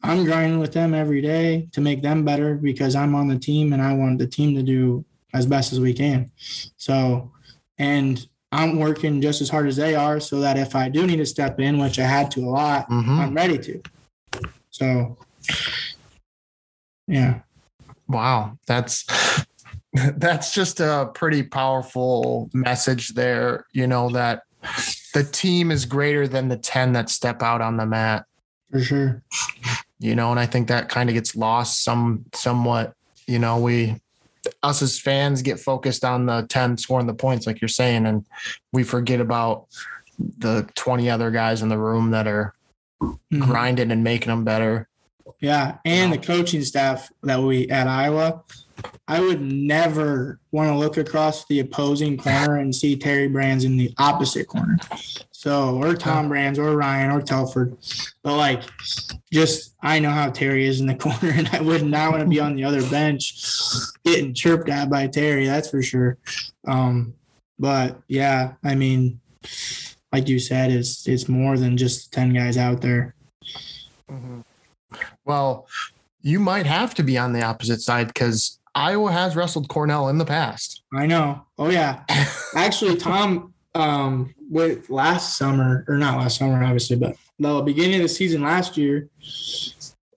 I'm grinding with them every day to make them better because I'm on the team and I want the team to do as best as we can. So, and I'm working just as hard as they are so that if I do need to step in, which I had to a lot, mm-hmm. I'm ready to. So, yeah. Wow. That's, that's just a pretty powerful message there. You know, that the team is greater than the ten that step out on the mat. For sure. You know, and I think that kind of gets lost some, somewhat, you know, we, us as fans get focused on the ten scoring the points, like you're saying, and we forget about the twenty other guys in the room that are mm-hmm. grinding and making them better. Yeah. And the coaching staff that we at Iowa, I would never want to look across the opposing corner and see Terry Brands in the opposite corner. So, or Tom Brands or Ryan or Telford, but like, just, I know how Terry is in the corner, and I would not want to be on the other bench getting chirped at by Terry. That's for sure. Um, but yeah, I mean, like you said, it's, it's more than just ten guys out there. Mm-hmm. Well, you might have to be on the opposite side because Iowa has wrestled Cornell in the past. I know. Oh, yeah. Actually, Tom, um, with last summer, or not last summer, obviously, but the beginning of the season last year,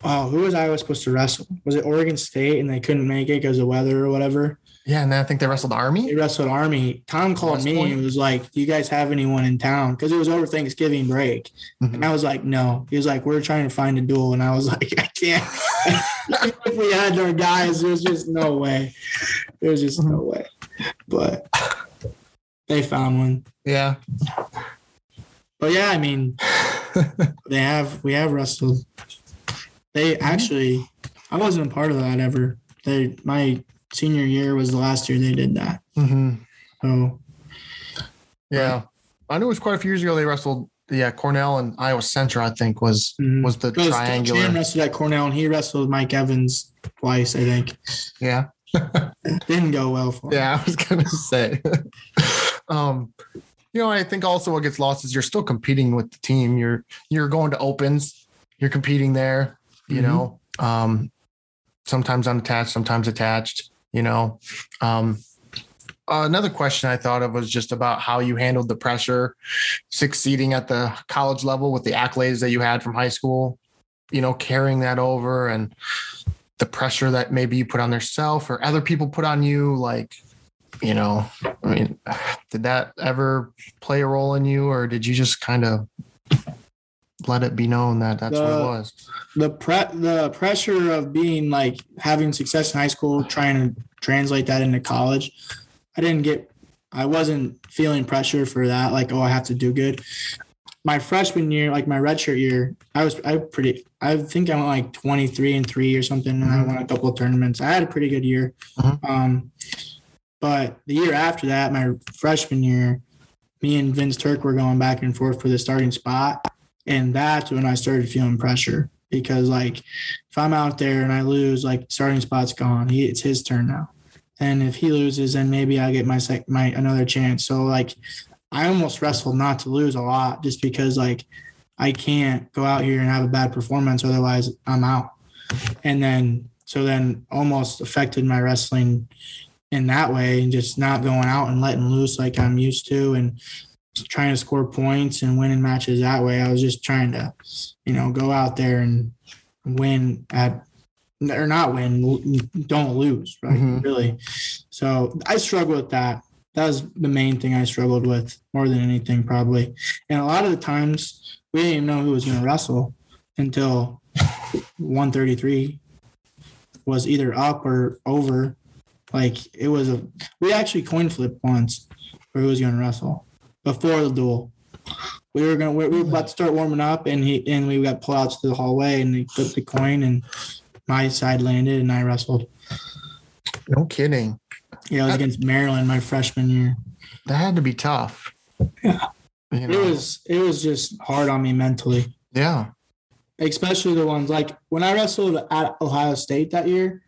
oh, who was Iowa supposed to wrestle? Was it Oregon State, and they couldn't make it because of weather or whatever? Yeah, and then I think they wrestled Army? They wrestled Army. Tom called West me Point. And was like, do you guys have anyone in town? Because it was over Thanksgiving break. Mm-hmm. And I was like, no. He was like, we're trying to find a duel. And I was like, I can't. If we had our guys, there's just no way. There's just no way. But they found one. Yeah. But, yeah, I mean, they have – we have wrestled. They actually – I wasn't a part of that ever. They – my – senior year was the last year they did that. Mm-hmm. So, yeah, I know it was quite a few years ago. They wrestled, yeah, Cornell and Iowa Central. I think was mm-hmm. was the was triangular. Stan wrestled at Cornell, and he wrestled Mike Evans twice, I think. Yeah, didn't go well for him. Yeah, I was gonna say. um, you know, I think also what gets lost is you're still competing with the team. You're you're going to opens. You're competing there. You mm-hmm. know, um, sometimes unattached, sometimes attached. You know, um, another question I thought of was just about how you handled the pressure succeeding at the college level with the accolades that you had from high school, you know, carrying that over and the pressure that maybe you put on yourself or other people put on you. Like, you know, I mean, did that ever play a role in you, or did you just kind of let it be known that that's the, what it was? The pre- the pressure of being like having success in high school, trying to translate that into college. I didn't get, I wasn't feeling pressure for that. Like, oh, I have to do good. My freshman year, like my redshirt year, I was, I pretty, I think I went like twenty-three and three or something. And mm-hmm. I won a couple of tournaments. I had a pretty good year. Mm-hmm. Um, but the year after that, my freshman year, me and Vince Turk were going back and forth for the starting spot. And that's when I started feeling pressure because, like, if I'm out there and I lose, like, starting spot's gone. He, it's his turn now. And if he loses, then maybe I get my sec, my another chance. So, like, I almost wrestled not to lose a lot just because, like, I can't go out here and have a bad performance. Otherwise, I'm out. And then – so then almost affected my wrestling in that way and just not going out and letting loose like I'm used to and – trying to score points and winning matches that way. I was just trying to, you know, go out there and win at or not win, don't lose, right? Mm-hmm. Really. So I struggled with that. That was the main thing I struggled with more than anything, probably. And a lot of the times we didn't even know who was going to wrestle until one thirty-three was either up or over. Like it was a, we actually coin flipped once for who was going to wrestle. Before the duel, we were going we were about to start warming up, and he and we got pullouts to the hallway, and he flipped the coin, and my side landed, and I wrestled. No kidding. Yeah, it was that, against Maryland my freshman year. That had to be tough. Yeah, you know. It was. It was just hard on me mentally. Yeah, especially the ones like when I wrestled at Ohio State that year,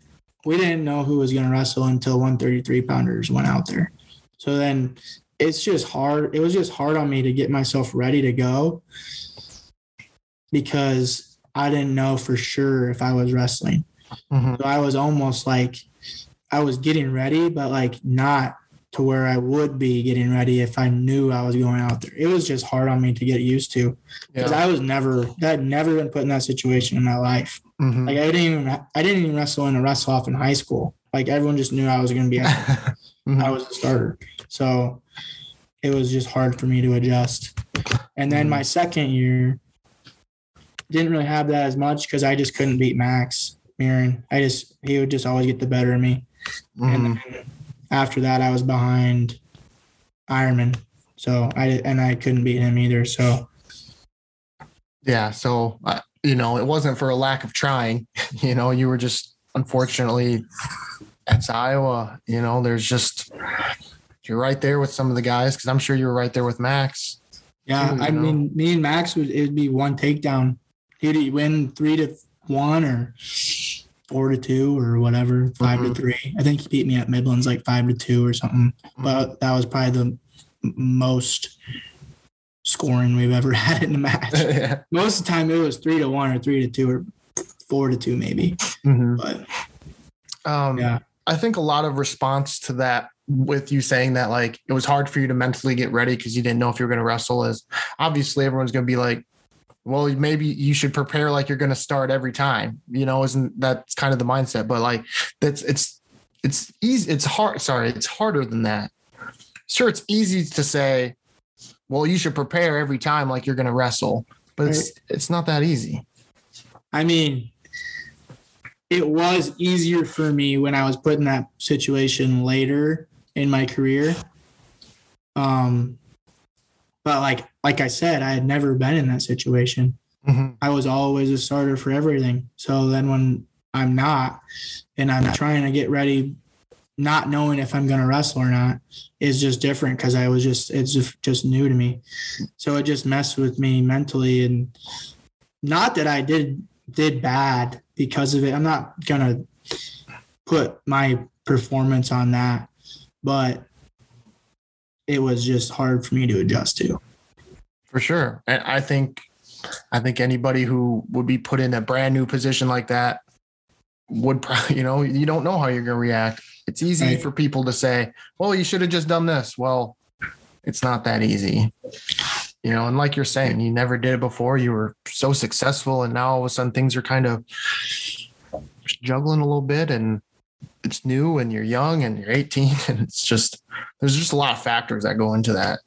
we didn't know who was going to wrestle until one thirty-three pounders went out there. So then. It's just hard. It was just hard on me to get myself ready to go because I didn't know for sure if I was wrestling. Mm-hmm. So I was almost like I was getting ready, but like not to where I would be getting ready if I knew I was going out there. It was just hard on me to get used to, because yeah. I was never, I'd never been put in that situation in my life. Mm-hmm. Like I didn't even, I didn't even wrestle in a wrestle off in high school. Like everyone just knew I was going to be out there. Mm-hmm. I was a starter. So it was just hard for me to adjust. And then my second year didn't really have that as much, because I just couldn't beat Max Mirren. I just, he would just always get the better of me. Mm-hmm. And then after that, I was behind Ironman. So I, and I couldn't beat him either. So. Yeah. So, uh, you know, it wasn't for a lack of trying, you know, you were just, unfortunately, that's Iowa, you know, there's just, you're right there with some of the guys. Cause I'm sure you were right there with Max. Yeah. Too, I know? mean, me and Max would, it'd be one takedown. He'd win three to one or four to two or whatever, five mm-hmm. to three. I think he beat me at Midlands like five to two or something. Mm-hmm. But that was probably the most scoring we've ever had in a match. yeah. Most of the time it was three to one or three to two or four to two maybe. Mm-hmm. But um, yeah. I think a lot of response to that with you saying that, like, it was hard for you to mentally get ready because you didn't know if you were going to wrestle, is obviously everyone's going to be like, well, maybe you should prepare like you're going to start every time, you know, isn't that's kind of the mindset, but like that's, it's, it's easy. It's hard. Sorry. It's harder than that. Sure. It's easy to say, well, you should prepare every time like you're going to wrestle, but it's, it's not that easy. I mean, it was easier for me when I was put in that situation later in my career. Um, But like, like I said, I had never been in that situation. Mm-hmm. I was always a starter for everything. So then when I'm not, and I'm trying to get ready, not knowing if I'm going to wrestle or not is just different. Cause I was just, it's just, just new to me. So it just messed with me mentally, and not that I did, did bad because of it. I'm not going to put my performance on that, but it was just hard for me to adjust to. For sure. And I think, I think anybody who would be put in a brand new position like that would probably, you know, you don't know how you're going to react. It's easy right. for people to say, well, you should have just done this. Well, it's not that easy, you know? And like you're saying, you never did it before. You were so successful. And now all of a sudden things are kind of juggling a little bit, and it's new, and you're young, and you're eighteen, and it's just, there's just a lot of factors that go into that.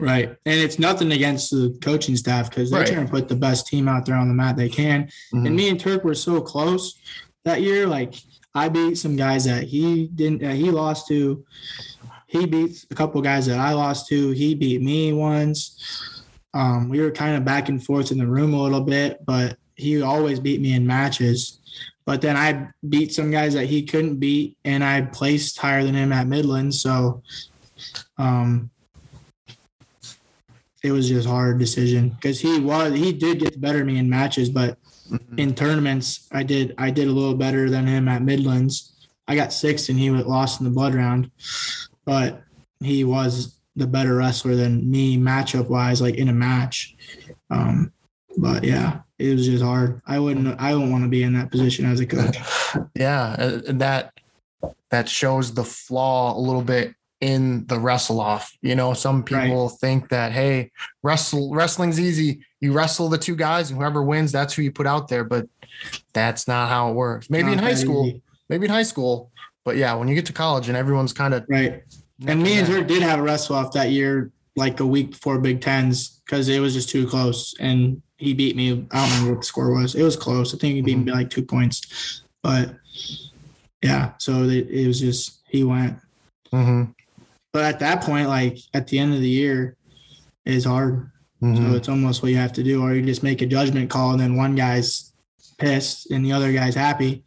Right. And it's nothing against the coaching staff, because they're right. trying to put the best team out there on the mat they can. Mm-hmm. And me and Turk were so close that year. Like I beat some guys that he didn't, uh, he lost to, he beat a couple guys that I lost to. He beat me once. Um, we were kind of back and forth in the room a little bit, but he always beat me in matches. But then I beat some guys that he couldn't beat, and I placed higher than him at Midland. So um, it was just a hard decision, because he was he did get the better of me in matches, but mm-hmm. in tournaments I did I did a little better than him at Midlands. I got sixth, and he was lost in the blood round, but he was the better wrestler than me matchup wise, like in a match. Um, but yeah. It was just hard. I wouldn't, I don't want to be in that position as a coach. yeah. And that, that shows the flaw a little bit in the wrestle off. You know, some people right. think that, hey, wrestle wrestling's easy. You wrestle the two guys, and whoever wins, that's who you put out there. But that's not how it works. Maybe not in high school, easy. maybe in high school, but yeah, when you get to college and everyone's kind of right. And me and her did have a wrestle off that year, like a week before Big Tens, because it was just too close. And he beat me. I don't remember what the score was. It was close. I think he beat me by like two points. But, yeah, so it was just he went. Mm-hmm. But at that point, like at the end of the year, it's hard. Mm-hmm. So it's almost what you have to do, or you just make a judgment call, and then one guy's pissed and the other guy's happy.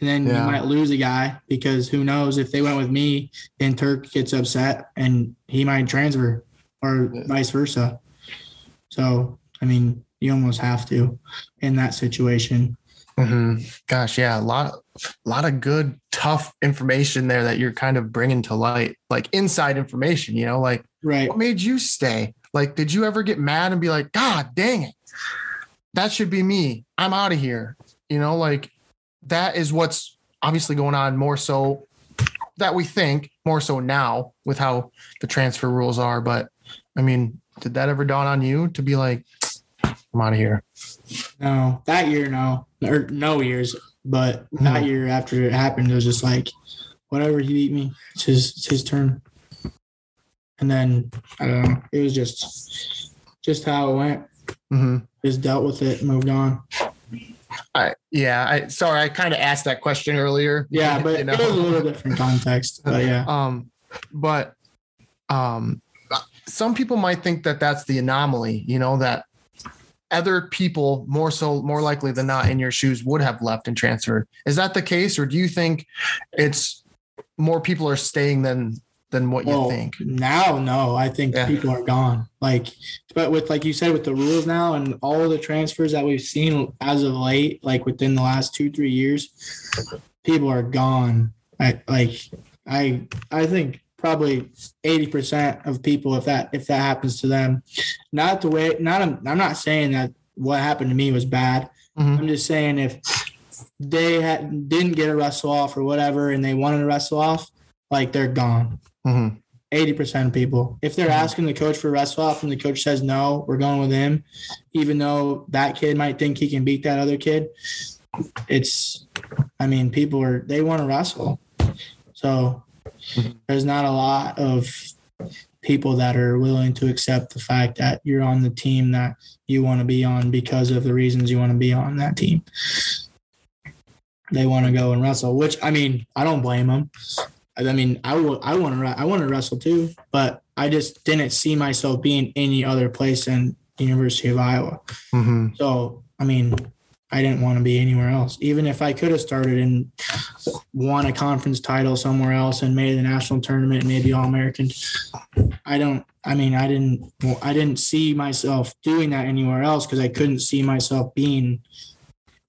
And then yeah. you might lose a guy, because who knows, if they went with me and Turk gets upset, and he might transfer or vice versa. So, I mean – you almost have to in that situation. Mm-hmm. Gosh. Yeah. A lot, a lot of good, tough information there that you're kind of bringing to light, like inside information, you know, like right. what made you stay? Like, did you ever get mad and be like, God dang it, that should be me. I'm out of here. You know, like that is what's obviously going on more so that we think, more so now with how the transfer rules are. But I mean, did that ever dawn on you to be like, I'm out of here? No, that year, no, or no years, but no. That year after it happened, it was just like, whatever, he beat me. It's his, it's his turn. And then I don't know. It was just, just how it went. Mm-hmm. Just dealt with it, moved on. I yeah. I sorry, I kind of asked that question earlier. Yeah, but you know, it was a little different context. But yeah. Um, but um, some people might think that that's the anomaly. You know, that other people more so, more likely than not, in your shoes would have left and transferred. Is that the case, or do you think it's more people are staying than? than what well, you think now? No, I think yeah. people are gone. Like, but with, like you said, with the rules now and all the transfers that we've seen as of late, like within the last two, three years, people are gone. I, like, I, I think probably eighty percent of people, if that, if that happens to them, not the way, not, I'm, I'm not saying that what happened to me was bad. Mm-hmm. I'm just saying if they had, didn't get a wrestle off or whatever, and they wanted to wrestle off, like they're gone. Mm-hmm. eighty percent of people, if they're asking the coach for a wrestle off and the coach says no, we're going with him, even though that kid might think he can beat that other kid. It's, I mean, people are, they want to wrestle. So there's not a lot of people that are willing to accept the fact that you're on the team that you want to be on because of the reasons you want to be on that team. They want to go and wrestle, which, I mean, I don't blame them. I mean, I will, I want to, I want to wrestle too, but I just didn't see myself being any other place than the University of Iowa. Mm-hmm. So, I mean, I didn't want to be anywhere else. Even if I could have started and won a conference title somewhere else and made the national tournament, maybe All American, I don't, I mean, I didn't, well, I didn't see myself doing that anywhere else because I couldn't see myself being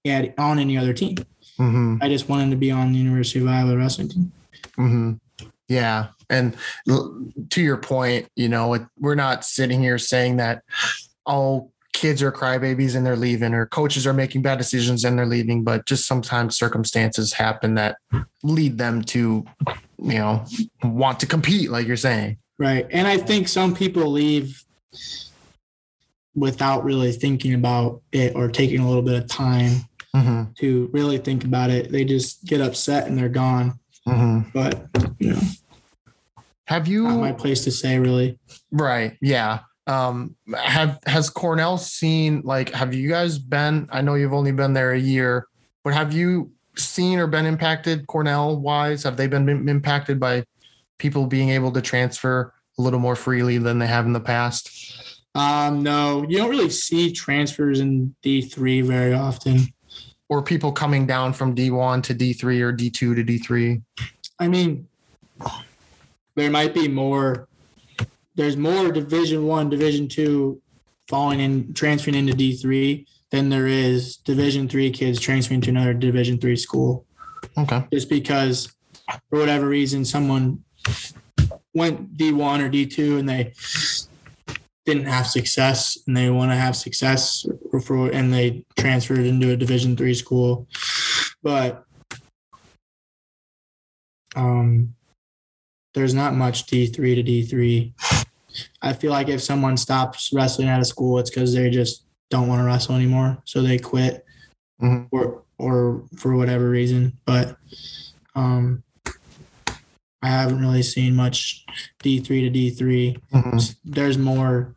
at, on any other team. Mm-hmm. I just wanted to be on the University of Iowa wrestling team. Hmm. Yeah. And to your point, you know, it, we're not sitting here saying that all kids are crybabies and they're leaving, or coaches are making bad decisions and they're leaving, but just sometimes circumstances happen that lead them to, you know, want to compete, like you're saying. Right. And I think some people leave without really thinking about it or taking a little bit of time mm-hmm. to really think about it. They just get upset and they're gone. Mm-hmm. But you know, have you not my place to say really right yeah um have has Cornell seen, like, have you guys been, I know you've only been there a year, but have you seen or been impacted Cornell wise? Have they been m- impacted by people being able to transfer a little more freely than they have in the past? Um no, you don't really see transfers in D three very often. Or people coming down from D one to D three or D two to D three? I mean, there might be more. There's more Division One, Division Two falling in, transferring into D three than there is Division Three kids transferring to another Division Three school. Okay. Just because, for whatever reason, someone went D one or D two and they didn't have success and they want to have success for, and they transferred into a Division Three school. But um, there's not much D three to D three. I feel like if someone stops wrestling out of school, it's because they just don't want to wrestle anymore. So they quit mm-hmm. or, or for whatever reason. But um, I haven't really seen much D three to D three. Mm-hmm. There's more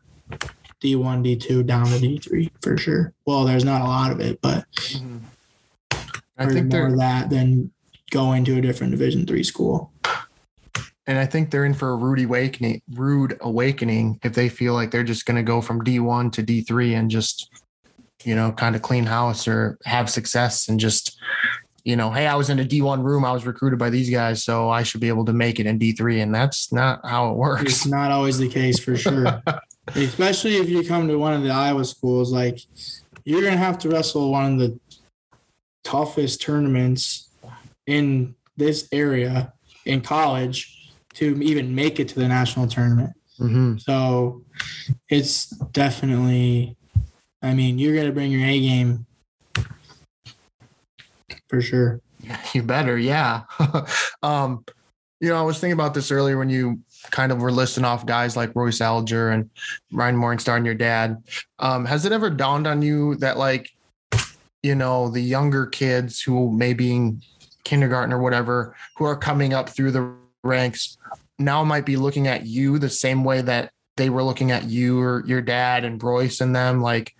D one, D two down to D three for sure. Well, there's not a lot of it, but mm-hmm. I think more of that than going to a different Division Three school. And I think they're in for a rude awakening, rude awakening if they feel like they're just going to go from D one to D three and just, you know, kind of clean house or have success and just, you know, hey, I was in a D one room. I was recruited by these guys, so I should be able to make it in D three. And that's not how it works. It's not always the case for sure. Especially if you come to one of the Iowa schools, like you're going to have to wrestle one of the toughest tournaments in this area in college to even make it to the national tournament. Mm-hmm. So it's definitely, I mean, you're going to bring your A game. For sure. You better. Yeah. um, you know, I was thinking about this earlier when you kind of were listing off guys like Royce Alger and Ryan Morningstar and your dad. Um, has it ever dawned on you that, like, you know, the younger kids who may be in kindergarten or whatever, who are coming up through the ranks now might be looking at you the same way that they were looking at you or your dad and Royce and them, like,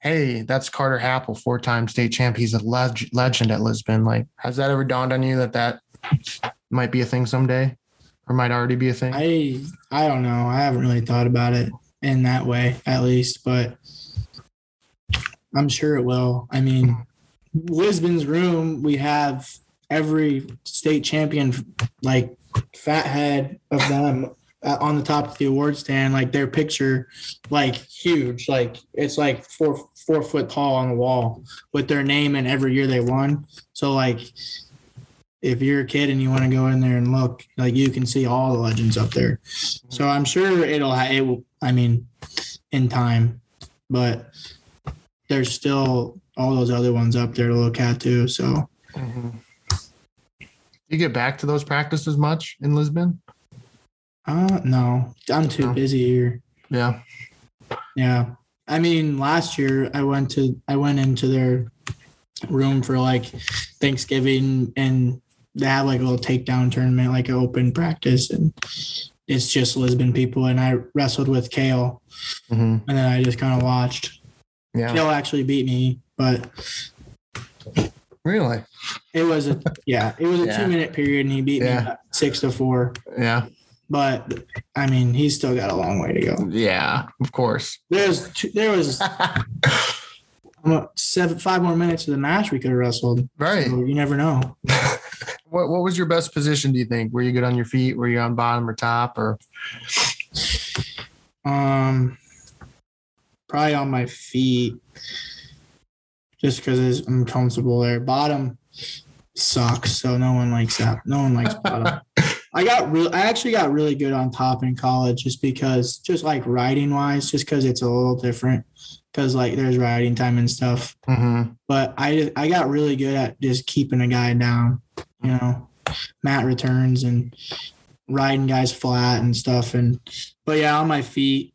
hey, that's Carter Happel, four-time state champ. He's a le- legend at Lisbon. Like, has that ever dawned on you that that might be a thing someday or might already be a thing? I I don't know. I haven't really thought about it in that way, at least, but I'm sure it will. I mean, Lisbon's room, we have every state champion, like, fat head of them on the top of the award stand, like their picture, like huge, like it's like four four foot tall on the wall with their name and every year they won. So like if you're a kid and you want to go in there and look, like you can see all the legends up there. So I'm sure it'll, it will, I mean, in time, but there's still all those other ones up there to look at too. So mm-hmm. You get back to those practices much in Lisbon? Uh, no, I'm too busy here. Yeah. Yeah. I mean, last year I went to, I went into their room for like Thanksgiving and they have like a little takedown tournament, like an open practice. And it's just Lisbon people. And I wrestled with Kale mm-hmm. and then I just kind of watched. Yeah. Kale actually beat me, but. Really? It was a, yeah, it was a yeah. two minute period and he beat yeah. me six to four. Yeah. But, I mean, he's still got a long way to go. Yeah, of course. There's two, there was seven, five more minutes of the match we could have wrestled. Right. So you never know. What What was your best position, do you think? Were you good on your feet? Were you on bottom or top? Or um, probably on my feet just because I'm comfortable there. Bottom sucks, so no one likes that. No one likes bottom. I got real. I actually got really good on top in college, just because, just like riding wise, just because it's a little different, because like there's riding time and stuff. Mm-hmm. But I I got really good at just keeping a guy down, you know, mat returns and riding guys flat and stuff. And but yeah, on my feet,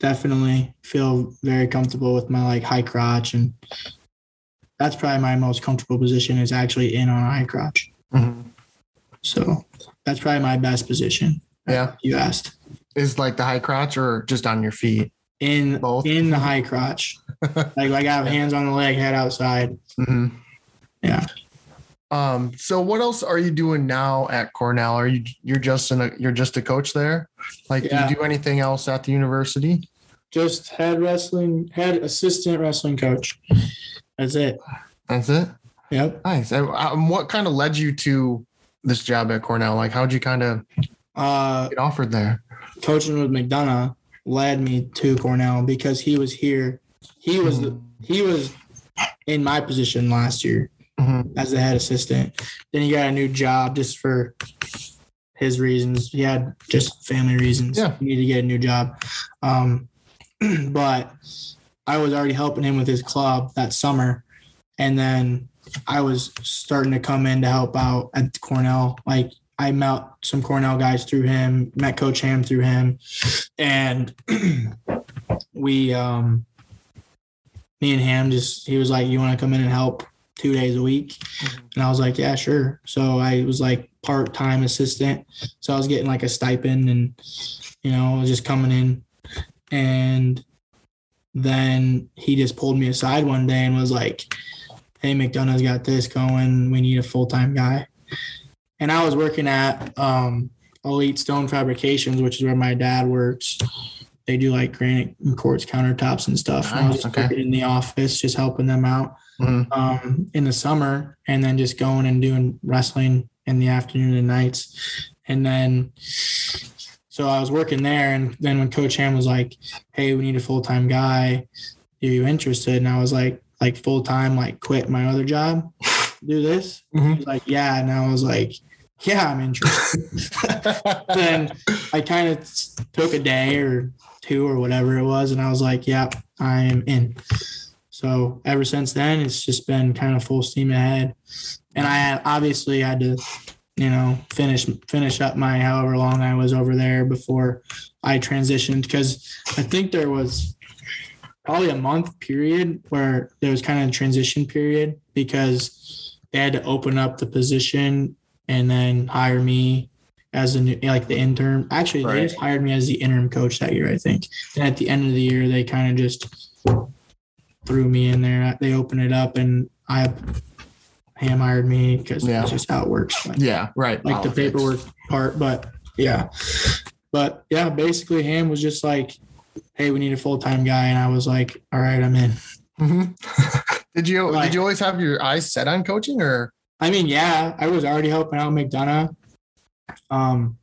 definitely feel very comfortable with my like high crotch, and that's probably my most comfortable position is actually in on a high crotch. Mm-hmm. So. That's probably my best position. Yeah. You asked. Is like the high crotch or just on your feet? In both. In the high crotch. like like I have hands on the leg, head outside. Mm-hmm. Yeah. Um, so what else are you doing now at Cornell? Are you you're just in a you're just a coach there? Like yeah. do you do anything else at the university? Just head wrestling, head assistant wrestling coach. That's it. That's it? Yep. Nice. And what kind of led you to this job at Cornell? Like, how'd you kind of uh, get offered there? Coaching with McDonough led me to Cornell because he was here. He was mm-hmm. he was in my position last year mm-hmm. as the head assistant. Then he got a new job just for his reasons. He had just family reasons. Yeah. He needed to get a new job. Um, but I was already helping him with his club that summer. And then I was starting to come in to help out at Cornell. Like I met some Cornell guys through him, met Coach Ham through him. And we, um, me and Ham just, he was like, you want to come in and help two days a week? And I was like, yeah, sure. So I was like part-time assistant. So I was getting like a stipend and, you know, just coming in. And then he just pulled me aside one day and was like, hey, McDonough's got this going. We need a full-time guy. And I was working at um, Elite Stone Fabrications, which is where my dad works. They do like granite and quartz countertops and stuff. And I was okay. working in the office, just helping them out mm-hmm. um, in the summer and then just going and doing wrestling in the afternoon and nights. And then, so I was working there. And then when Coach Ham was like, hey, we need a full-time guy. Are you interested? And I was like, like full-time, like quit my other job, do this. Mm-hmm. He was like, yeah. And I was like, yeah, I'm interested. Then I kind of took a day or two or whatever it was. And I was like, yeah, I am in. So ever since then, it's just been kind of full steam ahead. And I obviously had to you know, finish finish up my however long I was over there before I transitioned, because I think there was probably a month period where there was kind of a transition period because they had to open up the position and then hire me as a new, like the interim. Actually, right. They just hired me as the interim coach that year, I think. And at the end of the year, they kind of just threw me in there. They opened it up and I ham hired me because yeah. that's just how it works. Like, yeah, right. Like Politics. The paperwork part, but yeah. But yeah, basically Ham was just like, hey, we need a full-time guy. And I was like, all right, I'm in. Mm-hmm. Did you, like, did you always have your eyes set on coaching or? I mean, yeah, I was already helping out McDonough. Um,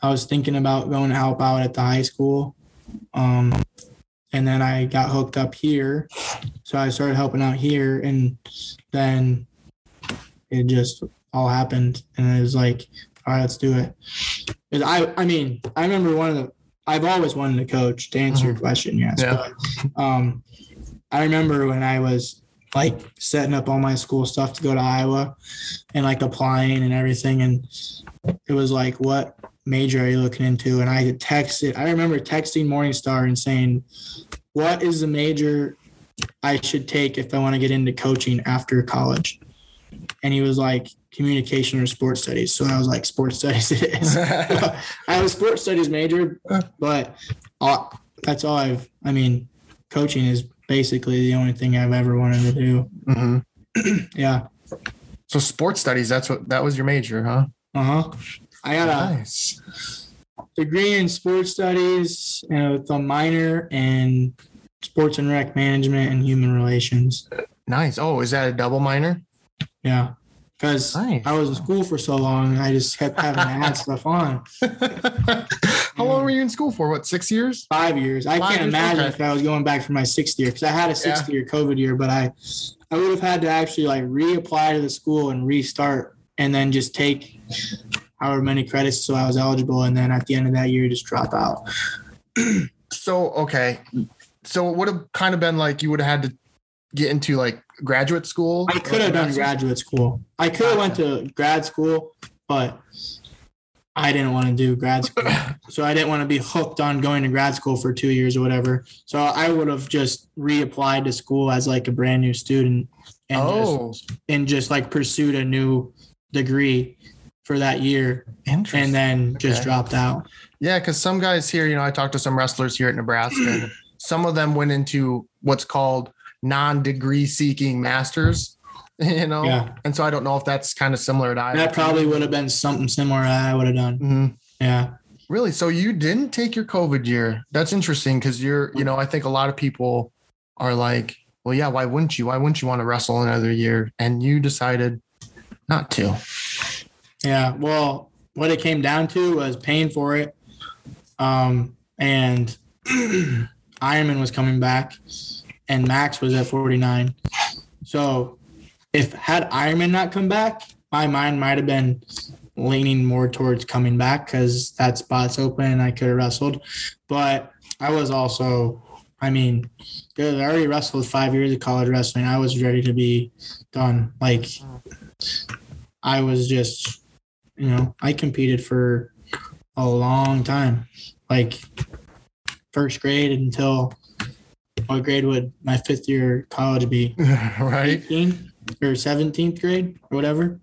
I was thinking about going to help out at the high school. Um, and then I got hooked up here. So I started helping out here, and then it just all happened. And it was like, all right, let's do it. I, I mean, I remember one of the, I've always wanted to coach, to answer your question, yes. Yeah. But, um, I remember when I was like setting up all my school stuff to go to Iowa and like applying and everything. And it was like, what major are you looking into? And I texted, I remember texting Morningstar and saying, what is the major I should take if I want to get into coaching after college? And he was like, communication or sports studies. So I was like, sports studies it is. I have a sports studies major, but all, that's all I've, I mean, coaching is basically the only thing I've ever wanted to do. Mm-hmm. Yeah. So sports studies, that's what, that was your major, huh? Uh-huh. I got nice. a degree in sports studies, you know, with a minor in sports and rec management and human relations. Nice. Oh, is that a double minor? Yeah. Because nice. I was in school for so long, I just kept having to add stuff on. How long were you in school for? What, six years? Five years. I Five can't years? imagine okay. if I was going back for my sixth year, because I had a sixth yeah. year COVID year, but I, I would have had to actually like reapply to the school and restart and then just take however many credits so I was eligible. And then at the end of that year, just drop out. So, okay. So it would have kind of been like you would have had to get into like graduate school. I could have done graduate school. I could have went to grad school, but I didn't want to do grad school. So I didn't want to be hooked on going to grad school for two years or whatever. So I would have just reapplied to school as like a brand new student and, oh. just, and just like pursued a new degree for that year and then okay. just dropped out. Yeah. Cause some guys here, you know, I talked to some wrestlers here at Nebraska. And some of them went into what's called non-degree seeking masters, you know? Yeah. And so I don't know if that's kind of similar to Iowa. That probably would have been something similar I would have done. Mm-hmm. Yeah. Really? So you didn't take your COVID year. That's interesting because you're, you know, I think a lot of people are like, well, yeah, why wouldn't you? Why wouldn't you want to wrestle another year? And you decided not to. Yeah. Well, what it came down to was paying for it. Um, and Ironman was coming back. And Max was at forty-nine. So if had Ironman not come back, my mind might have been leaning more towards coming back because that spot's open and I could have wrestled. But I was also, I mean, good, I already wrestled five years of college wrestling. I was ready to be done. Like, I was just, you know, I competed for a long time, like first grade until – what grade would my fifth year college be? Right. eighteenth or seventeenth grade or whatever.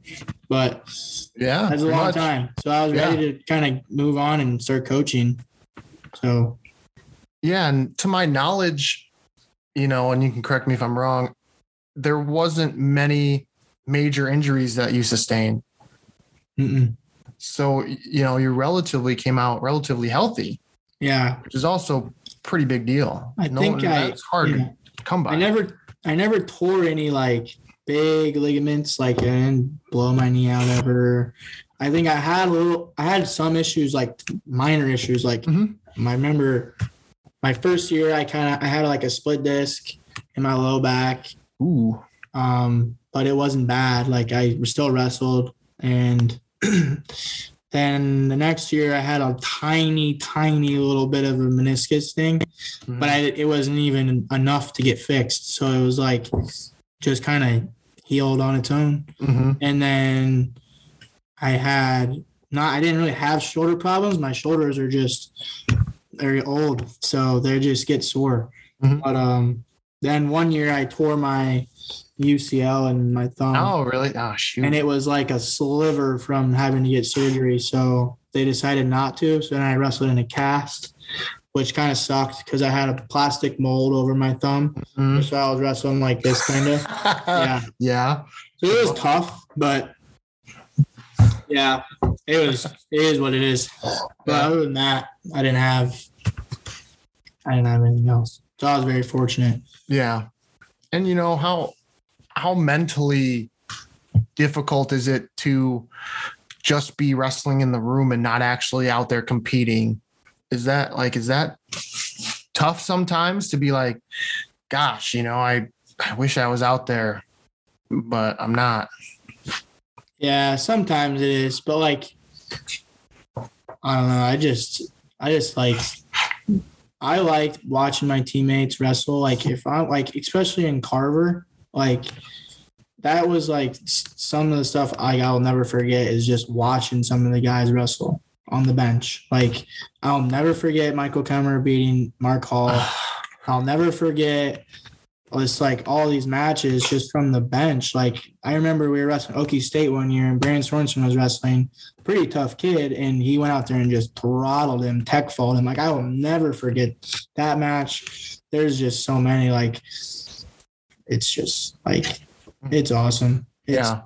But yeah, that's a long much. time. So I was yeah. ready to kind of move on and start coaching. So. Yeah. And to my knowledge, you know, and you can correct me if I'm wrong, there wasn't many major injuries that you sustained. Mm-mm. So, you know, you relatively came out relatively healthy. Yeah. Which is also pretty big deal. I no, think I, it's hard yeah, to come by. I never, I never tore any like big ligaments. Like I didn't blow my knee out ever. I think I had a little, I had some issues, like minor issues. Like mm-hmm. I remember my first year, I kind of, I had like a split disc in my low back. Ooh. Um, but it wasn't bad. Like I still wrestled. And then the next year I had a tiny, tiny little bit of a meniscus thing, mm-hmm. but I, it wasn't even enough to get fixed. So it was like just kind of healed on its own. Mm-hmm. And then I had not, I didn't really have shoulder problems. My shoulders are just very old, so they just get sore. Mm-hmm. But um, then one year I tore my U C L and my thumb. Oh, really? Oh, shoot. And it was like a sliver from having to get surgery, so they decided not to. So then I wrestled in a cast, which kind of sucked because I had a plastic mold over my thumb. Mm-hmm. So I was wrestling like this kind of. Yeah. Yeah. So it was tough, but yeah, it was, it is what it is. But yeah. Other than that, I didn't have, I didn't have anything else. So I was very fortunate. Yeah. And you know, how, how mentally difficult is it to just be wrestling in the room and not actually out there competing? Is that like, is that tough sometimes to be like, gosh, you know, I, I wish I was out there, but I'm not. Yeah, sometimes it is, but like, I don't know. I just, I just like, I liked watching my teammates wrestle. Like if I like, especially in Carver, like that was like some of the stuff I, I'll never forget is just watching some of the guys wrestle on the bench. Like I'll never forget Michael Kemmer beating Mark Hall. I'll never forget just like all these matches just from the bench. Like I remember we were wrestling Okie State one year and Brandon Sorensen was wrestling, pretty tough kid, and he went out there and just throttled him, tech fault him. Like I will never forget that match. There's just so many, like it's just like it's awesome. It's, yeah.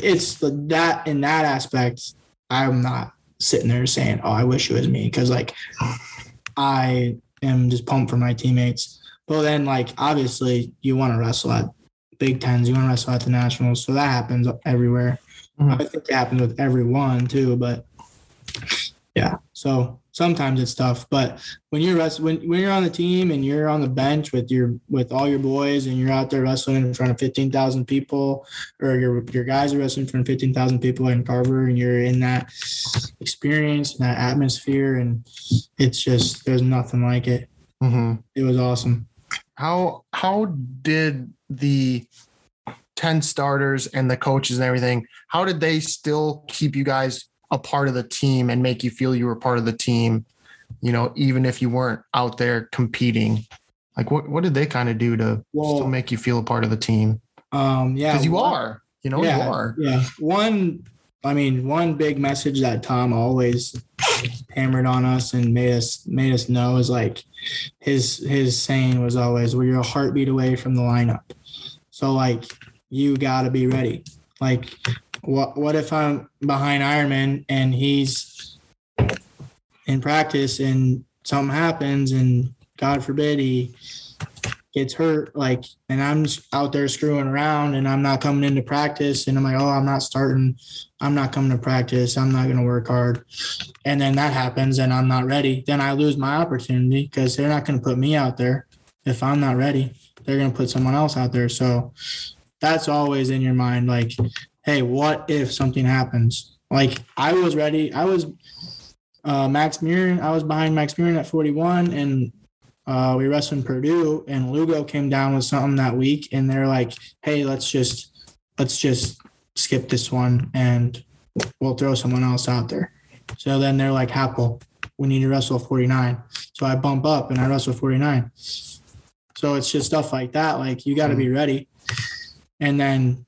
It's the, that in that aspect. I'm not sitting there saying, oh, I wish it was me, because, like, I am just pumped for my teammates. But then, like, obviously you want to wrestle at Big Tens. You want to wrestle at the Nationals. So that happens everywhere. Mm-hmm. I think it happens with everyone, too. But, yeah, so sometimes it's tough. But when you're rest- when, when you're on the team and you're on the bench with your with all your boys and you're out there wrestling in front of fifteen thousand people, or your your guys are wrestling in front of fifteen thousand people in Carver, and you're in that experience, that atmosphere, and it's just there's nothing like it. Mm-hmm. It was awesome. How how did the ten starters and the coaches and everything, how did they still keep you guys a part of the team and make you feel you were part of the team, you know, even if you weren't out there competing? Like what, what did they kind of do to well, still make you feel a part of the team? Um, yeah. Cause you one, are, you know, yeah, you are. Yeah. One, I mean, one big message that Tom always hammered on us and made us, made us know is like his, his saying was always, well, you're a heartbeat away from the lineup. So like, you gotta be ready. Like, What what if I'm behind Ironman and he's in practice and something happens and God forbid he gets hurt, like, and I'm out there screwing around and I'm not coming into practice and I'm like, oh, I'm not starting. I'm not coming to practice. I'm not going to work hard. And then that happens and I'm not ready. Then I lose my opportunity because they're not going to put me out there. If I'm not ready, they're going to put someone else out there. So that's always in your mind. Like, hey, what if something happens? Like I was ready. I was uh, Max Murin. I was behind Max Murin at forty-one, and uh, we wrestled in Purdue. And Lugo came down with something that week, and they're like, "Hey, let's just let's just skip this one, and we'll throw someone else out there." So then they're like, "Happel, we need to wrestle forty-nine." So I bump up and I wrestle forty-nine. So it's just stuff like that. Like you got to be ready, and then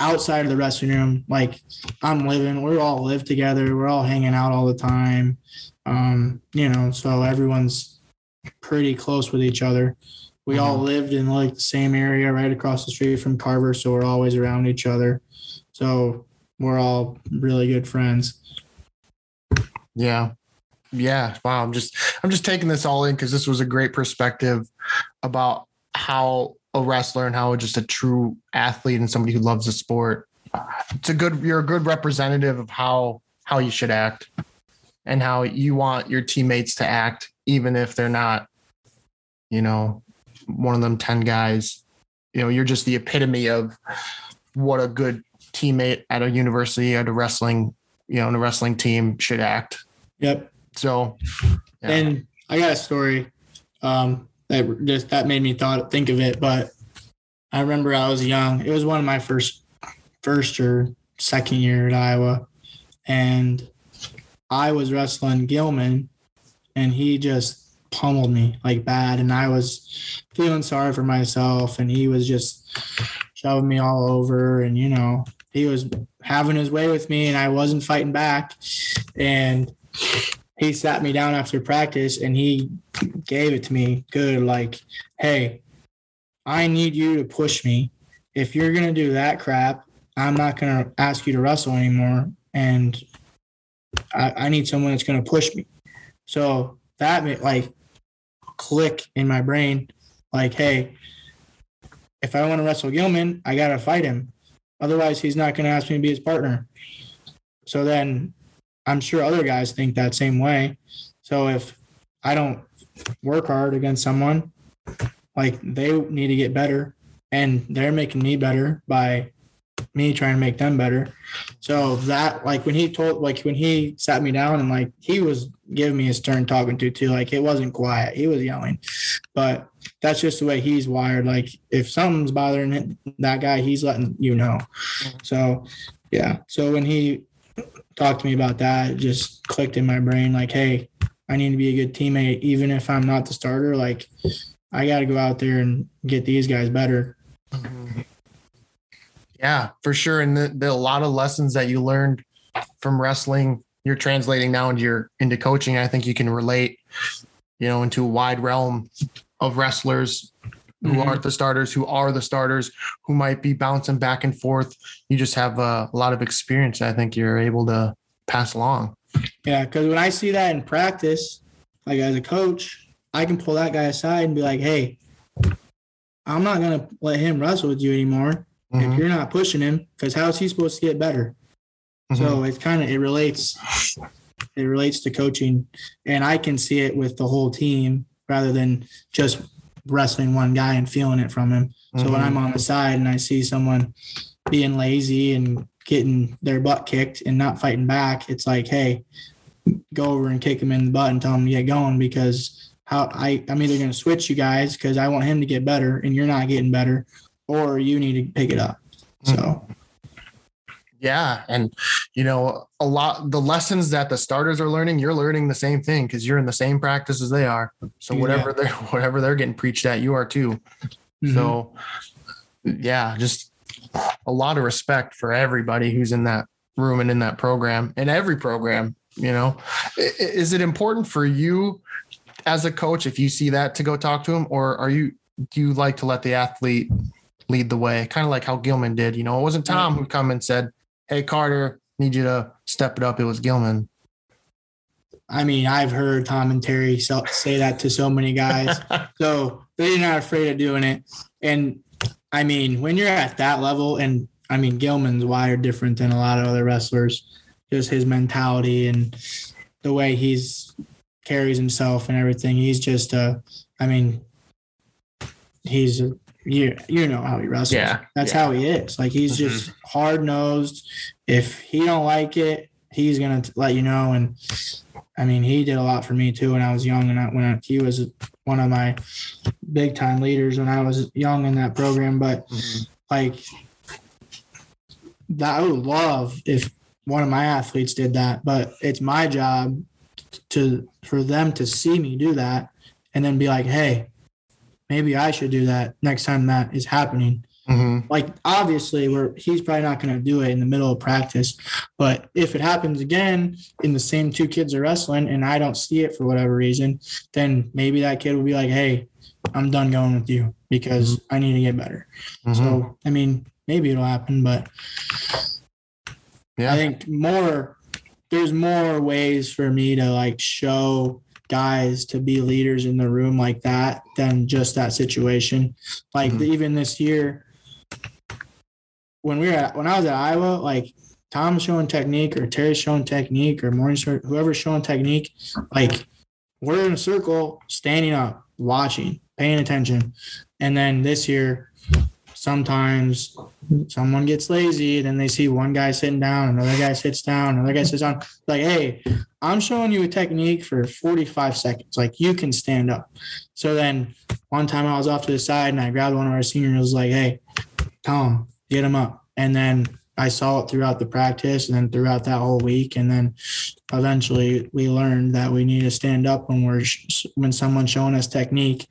outside of the wrestling room, like I'm living, we all live together. We're all hanging out all the time. Um, you know, so everyone's pretty close with each other. We mm-hmm. all lived in like the same area right across the street from Carver. So we're always around each other. So we're all really good friends. Yeah. Yeah. Wow. I'm just, I'm just taking this all in, 'cause this was a great perspective about how a wrestler and how just a true athlete and somebody who loves the sport. It's a good, you're a good representative of how, how you should act and how you want your teammates to act, even if they're not, you know, one of them ten guys. You know, you're just the epitome of what a good teammate at a university, at a wrestling, you know, on a wrestling team should act. Yep. So, yeah. And I got a story. Um, That just that made me thought think of it, but I remember I was young. It was one of my first, first or second year at Iowa, and I was wrestling Gilman, and he just pummeled me like bad, and I was feeling sorry for myself, and he was just shoving me all over, and, you know, he was having his way with me, and I wasn't fighting back. And he sat me down after practice, and he gave it to me good, like, hey, I need you to push me. If you're going to do that crap, I'm not going to ask you to wrestle anymore, and I, I need someone that's going to push me. So that made, like, click in my brain, like, hey, if I want to wrestle Gilman, I got to fight him. Otherwise, he's not going to ask me to be his partner. So then I'm sure other guys think that same way. So if I don't work hard against someone, like, they need to get better, and they're making me better by me trying to make them better. So that, like, when he told, like, when he sat me down, and, like, he was giving me a stern talking to too, like, it wasn't quiet, he was yelling, but that's just the way he's wired. Like, if something's bothering him, that guy, he's letting you know. So yeah. So when he talked to me about that, it just clicked in my brain, like, hey, I need to be a good teammate, even if I'm not the starter. Like, I got to go out there and get these guys better. Yeah, for sure. And the, the, a lot of lessons that you learned from wrestling, you're translating now into your, into coaching. I think you can relate, you know, into a wide realm of wrestlers who mm-hmm. aren't the starters, who are the starters, who might be bouncing back and forth. You just have a, a lot of experience that I think you're able to pass along. Yeah, because when I see that in practice, like, as a coach, I can pull that guy aside and be like, hey, I'm not going to let him wrestle with you anymore mm-hmm. if you're not pushing him, because how is he supposed to get better? Mm-hmm. So it's kind of, it relates, it relates to coaching, and I can see it with the whole team rather than just wrestling one guy and feeling it from him. Mm-hmm. So when I'm on the side and I see someone being lazy and getting their butt kicked and not fighting back, it's like, hey, go over and kick him in the butt and tell him to get going, because how I, I'm either going to switch you guys because I want him to get better and you're not getting better, or you need to pick it up. So, yeah. And, you know, a lot, the lessons that the starters are learning, you're learning the same thing, because you're in the same practice as they are. So whatever yeah. they're, whatever they're getting preached at, you are too. Mm-hmm. So yeah, just a lot of respect for everybody who's in that room and in that program and every program. You know, is it important for you as a coach, if you see that, to go talk to him, or are you, do you like to let the athlete lead the way? Kind of like how Gilman did, you know, it wasn't Tom who come and said, hey, Carter, need you to step it up. It was Gilman. I mean, I've heard Tom and Terry say that to so many guys, so they're not afraid of doing it. And I mean, when you're at that level, and I mean, Gilman's wired different than a lot of other wrestlers, just his mentality and the way he's carries himself and everything. He's just a, I mean, he's a, you, you know how he wrestles. Yeah, That's yeah. how he is. Like, he's mm-hmm. just hard nosed. If he don't like it, he's going to let you know. And I mean, he did a lot for me too when I was young, and I, when I, he was one of my big time leaders when I was young in that program. But mm-hmm. like that, I would love if one of my athletes did that, but it's my job to, for them to see me do that and then be like, hey, maybe I should do that next time that is happening. Mm-hmm. Like, obviously we're, he's probably not going to do it in the middle of practice, but if it happens again and the same two kids are wrestling and I don't see it for whatever reason, then maybe that kid will be like, hey, I'm done going with you because I need to get better. Mm-hmm. So, I mean, maybe it'll happen, but yeah. I think more, there's more ways for me to, like, show guys to be leaders in the room like that than just that situation. Like mm-hmm. even this year, when we were at, when I was at Iowa, like Tom's showing technique or Terry's showing technique or Morningstar, whoever's showing technique, like we're in a circle, standing up, watching, paying attention. And then this year, sometimes someone gets lazy, then they see one guy sitting down, another guy sits down, another guy sits down. Like, hey, I'm showing you a technique for forty-five seconds. Like, you can stand up. So then one time I was off to the side and I grabbed one of our seniors, was like, hey, Tom, get him up. And then I saw it throughout the practice and then throughout that whole week. And then eventually we learned that we need to stand up when we're, when someone's showing us technique,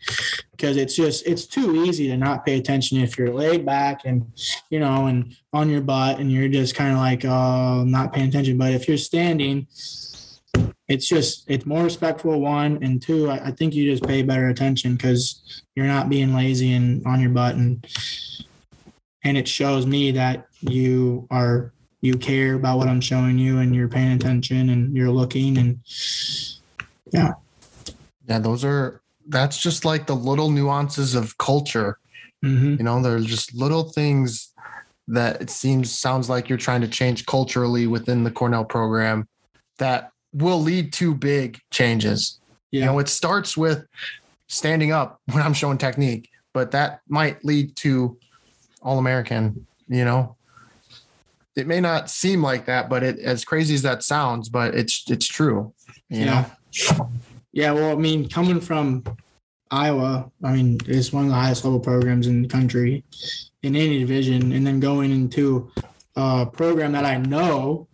because it's just, it's too easy to not pay attention if you're laid back and, you know, and on your butt and you're just kind of like, oh, not paying attention. But if you're standing, it's just, it's more respectful, one, and two, I, I think you just pay better attention because you're not being lazy and on your butt. And, and it shows me that you are, you care about what I'm showing you and you're paying attention and you're looking. And yeah. Yeah. Those are, that's just like the little nuances of culture. Mm-hmm. You know, there's just little things that it seems, sounds like you're trying to change culturally within the Cornell program that will lead to big changes. Yeah. You know, it starts with standing up when I'm showing technique, but that might lead to All-American, you know. It may not seem like that, but it, as crazy as that sounds, but it's it's true. You yeah. know? Yeah, well, I mean, coming from Iowa, I mean, it's one of the highest level programs in the country in any division, and then going into a program that I know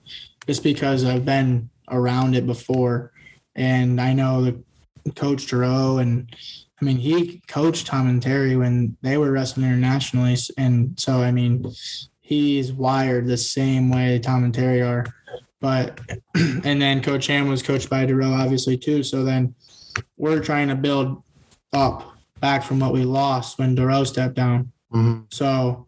just because I've been around it before, and I know the Coach Giroux, and I mean, he coached Tom and Terry when they were wrestling internationally. And so, I mean, he's wired the same way Tom and Terry are. But, and then Coach Ham was coached by Darrell, obviously, too. So then we're trying to build up back from what we lost when Darrell stepped down. Mm-hmm. So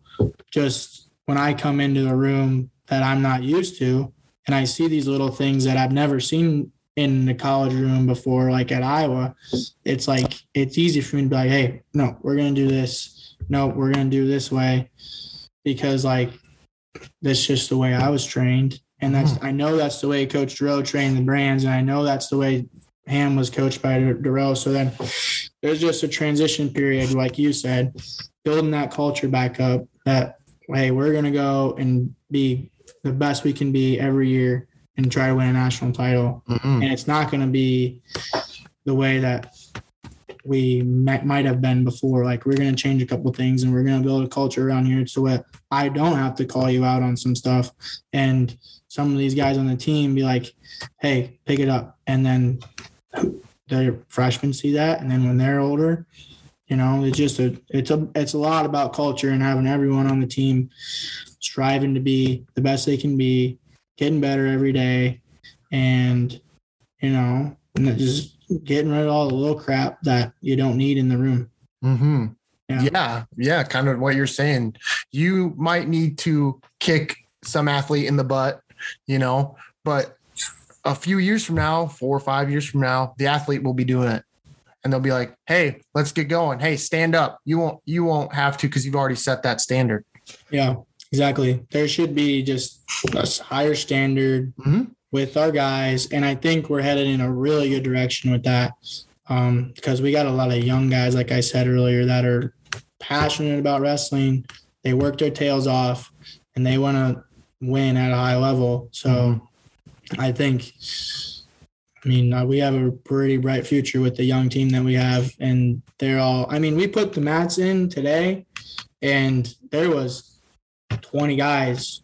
just when I come into a room that I'm not used to and I see these little things that I've never seen in the college room before, like at Iowa, it's like, it's easy for me to be like, hey, no, we're going to do this. No, we're going to do this way, because like, that's just the way I was trained. And that's, I know that's the way Coach Darrell trained the Brands. And I know that's the way Ham was coached by Darrell. So then there's just a transition period, like you said, building that culture back up that, hey, we're going to go and be the best we can be every year and try to win a national title. Mm-mm. And it's not going to be the way that we might have been before. Like, we're going to change a couple of things and we're going to build a culture around here so that I don't have to call you out on some stuff. And some of these guys on the team be like, hey, pick it up. And then the freshmen see that. And then when they're older, you know, it's just a, it's a, it's a lot about culture and having everyone on the team striving to be the best they can be, getting better every day, and, you know, and just getting rid of all the little crap that you don't need in the room. Mm-hmm. Yeah. yeah. Yeah. Kind of what you're saying. You might need to kick some athlete in the butt, you know, but a few years from now, four or five years from now, the athlete will be doing it. And they'll be like, hey, let's get going. Hey, stand up. You won't, you won't have to, because you've already set that standard. Yeah. Exactly. There should be just a higher standard mm-hmm. with our guys. And I think we're headed in a really good direction with that, um, because we got a lot of young guys, like I said earlier, that are passionate about wrestling. They work their tails off and they want to win at a high level. So mm-hmm. I think, I mean, we have a pretty bright future with the young team that we have. And they're all, I mean, we put the mats in today and there was twenty guys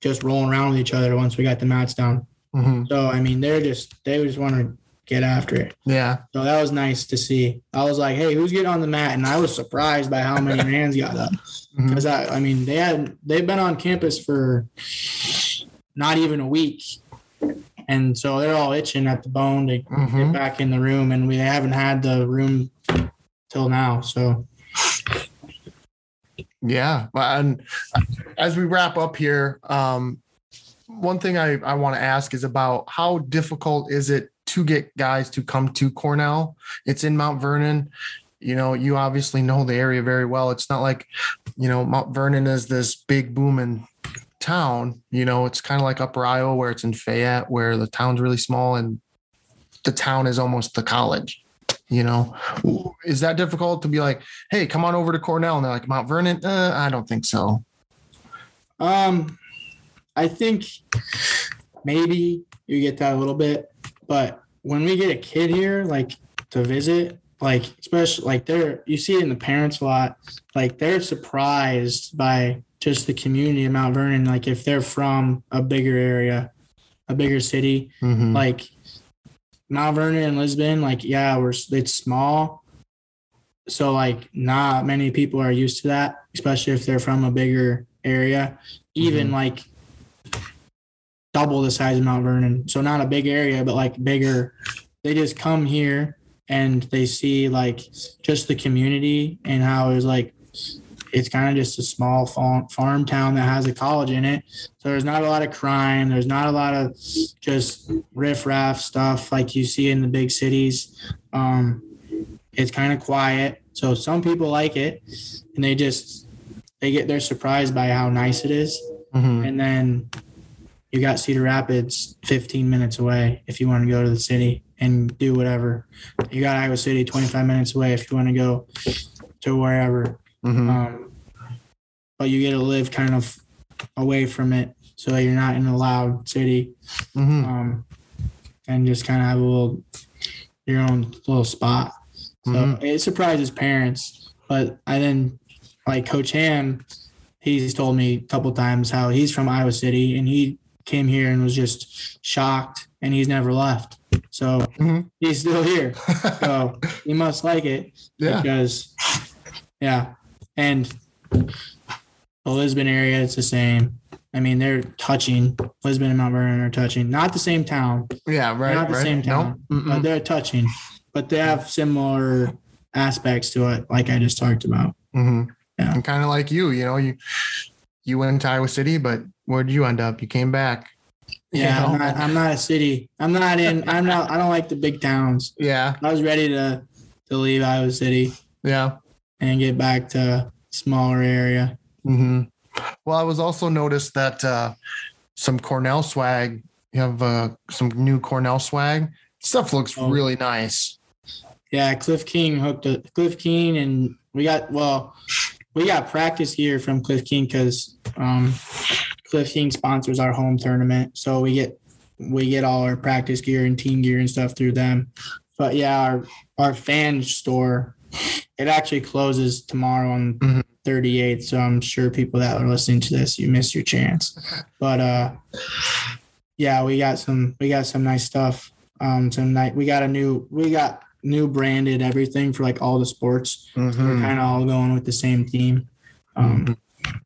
just rolling around with each other once we got the mats down. Mm-hmm. So, I mean, they're just, they just want to get after it. Yeah. So that was nice to see. I was like, hey, who's getting on the mat? And I was surprised by how many hands got up. Mm-hmm. Cause I, I mean, they had, they've been on campus for not even a week. And so they're all itching at the bone to mm-hmm. get back in the room. And we haven't had the room till now. So yeah. And as we wrap up here, um, one thing I, I want to ask is about how difficult is it to get guys to come to Cornell? It's in Mount Vernon. You know, you obviously know the area very well. It's not like, you know, Mount Vernon is this big booming town. You know, it's kind of like Upper Iowa where it's in Fayette, where the town's really small and the town is almost the college. You know, is that difficult to be like, hey, come on over to Cornell? And they're like, Mount Vernon? Uh, I don't think so. Um, I think maybe you get that a little bit, but when we get a kid here, like to visit, like, especially like they're, you see it in the parents a lot, like they're surprised by just the community of Mount Vernon. Like if they're from a bigger area, a bigger city, mm-hmm. like Mount Vernon and Lisbon, like, yeah, we're, it's small. So like not many people are used to that, especially if they're from a bigger area, even mm-hmm. like double the size of Mount Vernon. So not a big area, but like bigger. They just come here and they see like just the community and how it's like, it's kind of just a small farm town that has a college in it. So there's not a lot of crime. There's not a lot of just riffraff stuff like you see in the big cities. Um, it's kind of quiet. So some people like it and they just, they get, they're surprised by how nice it is. Mm-hmm. And then you got Cedar Rapids fifteen minutes away if you want to go to the city and do whatever. You got Iowa City twenty-five minutes away if you want to go to wherever. Mm-hmm. Um, but you get to live kind of away from it, so you're not in a loud city, mm-hmm. um, and just kind of have a little your own little spot. So mm-hmm. it surprises parents. But I then like Coach Ham, he's told me a couple times how he's from Iowa City and he came here and was just shocked, and he's never left. So mm-hmm. he's still here. So he must like it yeah. because, yeah. And the Lisbon area, it's the same. I mean, they're touching. Lisbon and Mount Vernon are touching. Not the same town. Yeah, right. Not the right. same town. Nope. But they're touching. But they have similar aspects to it, like I just talked about. Mm-hmm. Yeah. And kind of like you, you know, you you went to Iowa City, but where did you end up? You came back. Yeah, you know? I'm, not, I'm not a city. I'm not in. I'm not. I don't like the big towns. Yeah. I was ready to to leave Iowa City. Yeah. And get back to smaller area. Mm-hmm. Well, I was also noticed that uh, some Cornell swag, you have uh, some new Cornell swag. Stuff looks oh. really nice. Yeah, Cliff King hooked up. Cliff King and we got, well, we got practice here from Cliff King because um, Cliff King sponsors our home tournament. So we get we get all our practice gear and team gear and stuff through them. But yeah, our, our fan store, it actually closes tomorrow on mm-hmm. thirty-eighth, so I'm sure people that are listening to this, you missed your chance. But uh, yeah, we got some, we got some nice stuff. Um, some nice, we got a new, we got new branded everything for like all the sports. Mm-hmm. So we're kind of all going with the same theme. Um, mm-hmm.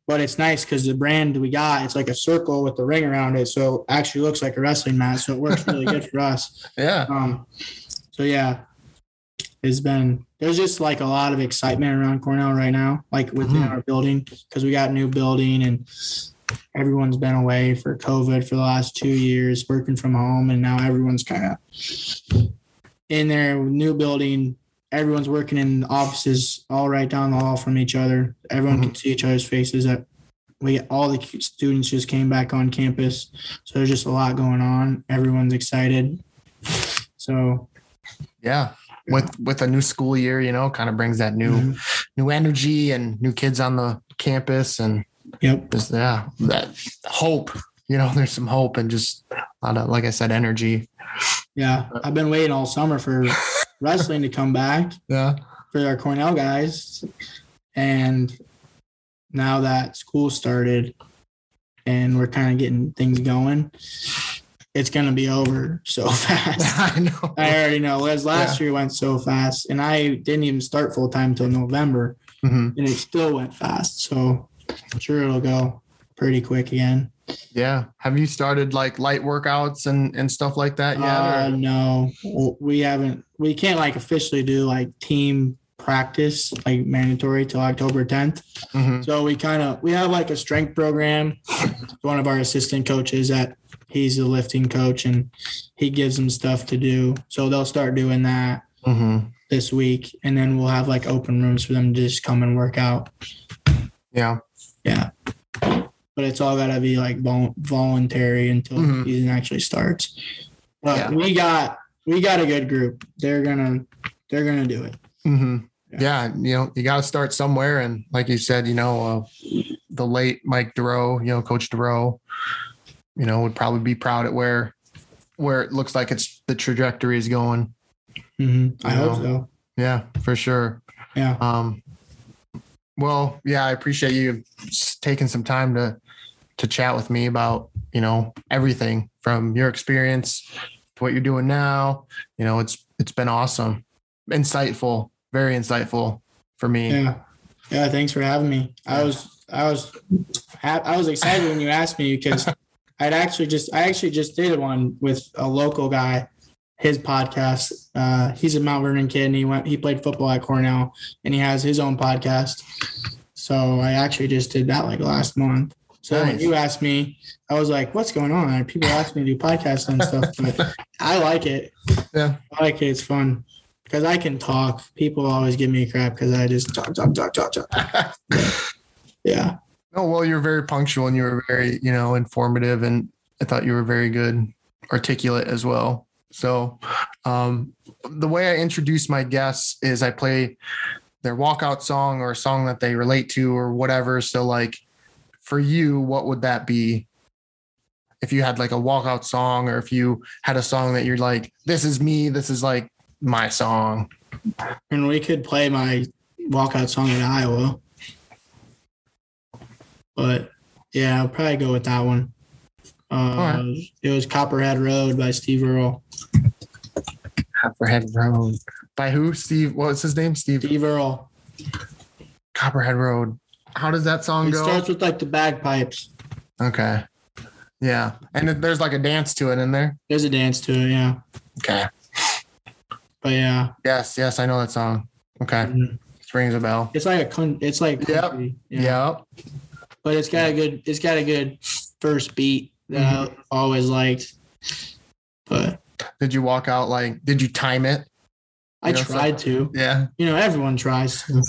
But it's nice because the brand we got, it's like a circle with the ring around it, so it actually looks like a wrestling mat. So it works really good for us. Yeah. Um, so yeah. It's been, there's just like a lot of excitement around Cornell right now, like within mm-hmm. our building, because we got a new building and everyone's been away for COVID for the last two years, working from home. And now everyone's kind of in their new building. Everyone's working in offices all right down the hall from each other. Everyone mm-hmm. can see each other's faces. We all the students just came back on campus. So there's just a lot going on. Everyone's excited. So, yeah. With with a new school year, you know, kind of brings that new mm-hmm. new energy and new kids on the campus and yep. just, yeah, that hope, you know, there's some hope and just a lot of, like I said, energy. Yeah. I've been waiting all summer for wrestling to come back yeah. for our Cornell guys. And now that school started and we're kind of getting things going, it's going to be over so fast. I know. I already know. As last yeah. year went so fast, and I didn't even start full-time till November, mm-hmm. and it still went fast. So I'm sure it'll go pretty quick again. Yeah. Have you started, like, light workouts and, and stuff like that yet? Uh, no. We haven't. We can't, like, officially do, like, team practice, like, mandatory till October tenth. Mm-hmm. So we kind of – we have, like, a strength program. One of our assistant coaches at – he's a lifting coach and he gives them stuff to do. So they'll start doing that mm-hmm. this week. And then we'll have like open rooms for them to just come and work out. Yeah. Yeah. But it's all gotta be like voluntary until mm-hmm. the season actually starts. But yeah. we got, we got a good group. They're gonna, they're gonna do it. Mm-hmm. Yeah. yeah. You know, you gotta start somewhere. And like you said, you know, uh, the late Mike Duro, you know, Coach Duro, you know, would probably be proud at where, where it looks like it's the trajectory is going. Mm-hmm. I know? Hope so. Yeah, for sure. Yeah. Um, Well, yeah, I appreciate you taking some time to to chat with me about, you know, everything from your experience to what you're doing now. You know, it's it's been awesome, insightful, very insightful for me. Yeah, yeah, thanks for having me. Yeah. I was I was I was excited when you asked me because I'd actually just I actually just did one with a local guy. His podcast. Uh, he's a Mount Vernon kid, and he went. He played football at Cornell, and he has his own podcast. So I actually just did that like last month. So nice. When you asked me, I was like, "What's going on?" People ask me to do podcasts and stuff, but I like it. Yeah, I like it. It's fun because I can talk. People always give me crap because I just talk, talk, talk, talk, talk. Yeah. No, well, you're very punctual, and you were very, you know, informative, and I thought you were very good, articulate as well. So um, the way I introduce my guests is I play their walkout song or a song that they relate to or whatever. So like for you, what would that be? If you had like a walkout song or if you had a song that you're like, this is me, this is like my song. And we could play my walkout song in Iowa. But yeah, I'll probably go with that one. Uh, right. It was Copperhead Road by Steve Earle. Copperhead Road by who? Steve. What was his name? Steve. Steve Earle. Copperhead Road. How does that song it go? It starts with like the bagpipes. Okay. Yeah, and there's like a dance to it in there. There's a dance to it. Yeah. Okay. But yeah. Yes. Yes, I know that song. Okay. Mm-hmm. It rings a bell. It's like a. It's like. Country, yep. Yeah. Yep. But it's got a good. It's got a good first beat. That mm-hmm. I always liked. But did you walk out like did you time it? I you know, tried so, to. Yeah. You know, everyone tries to,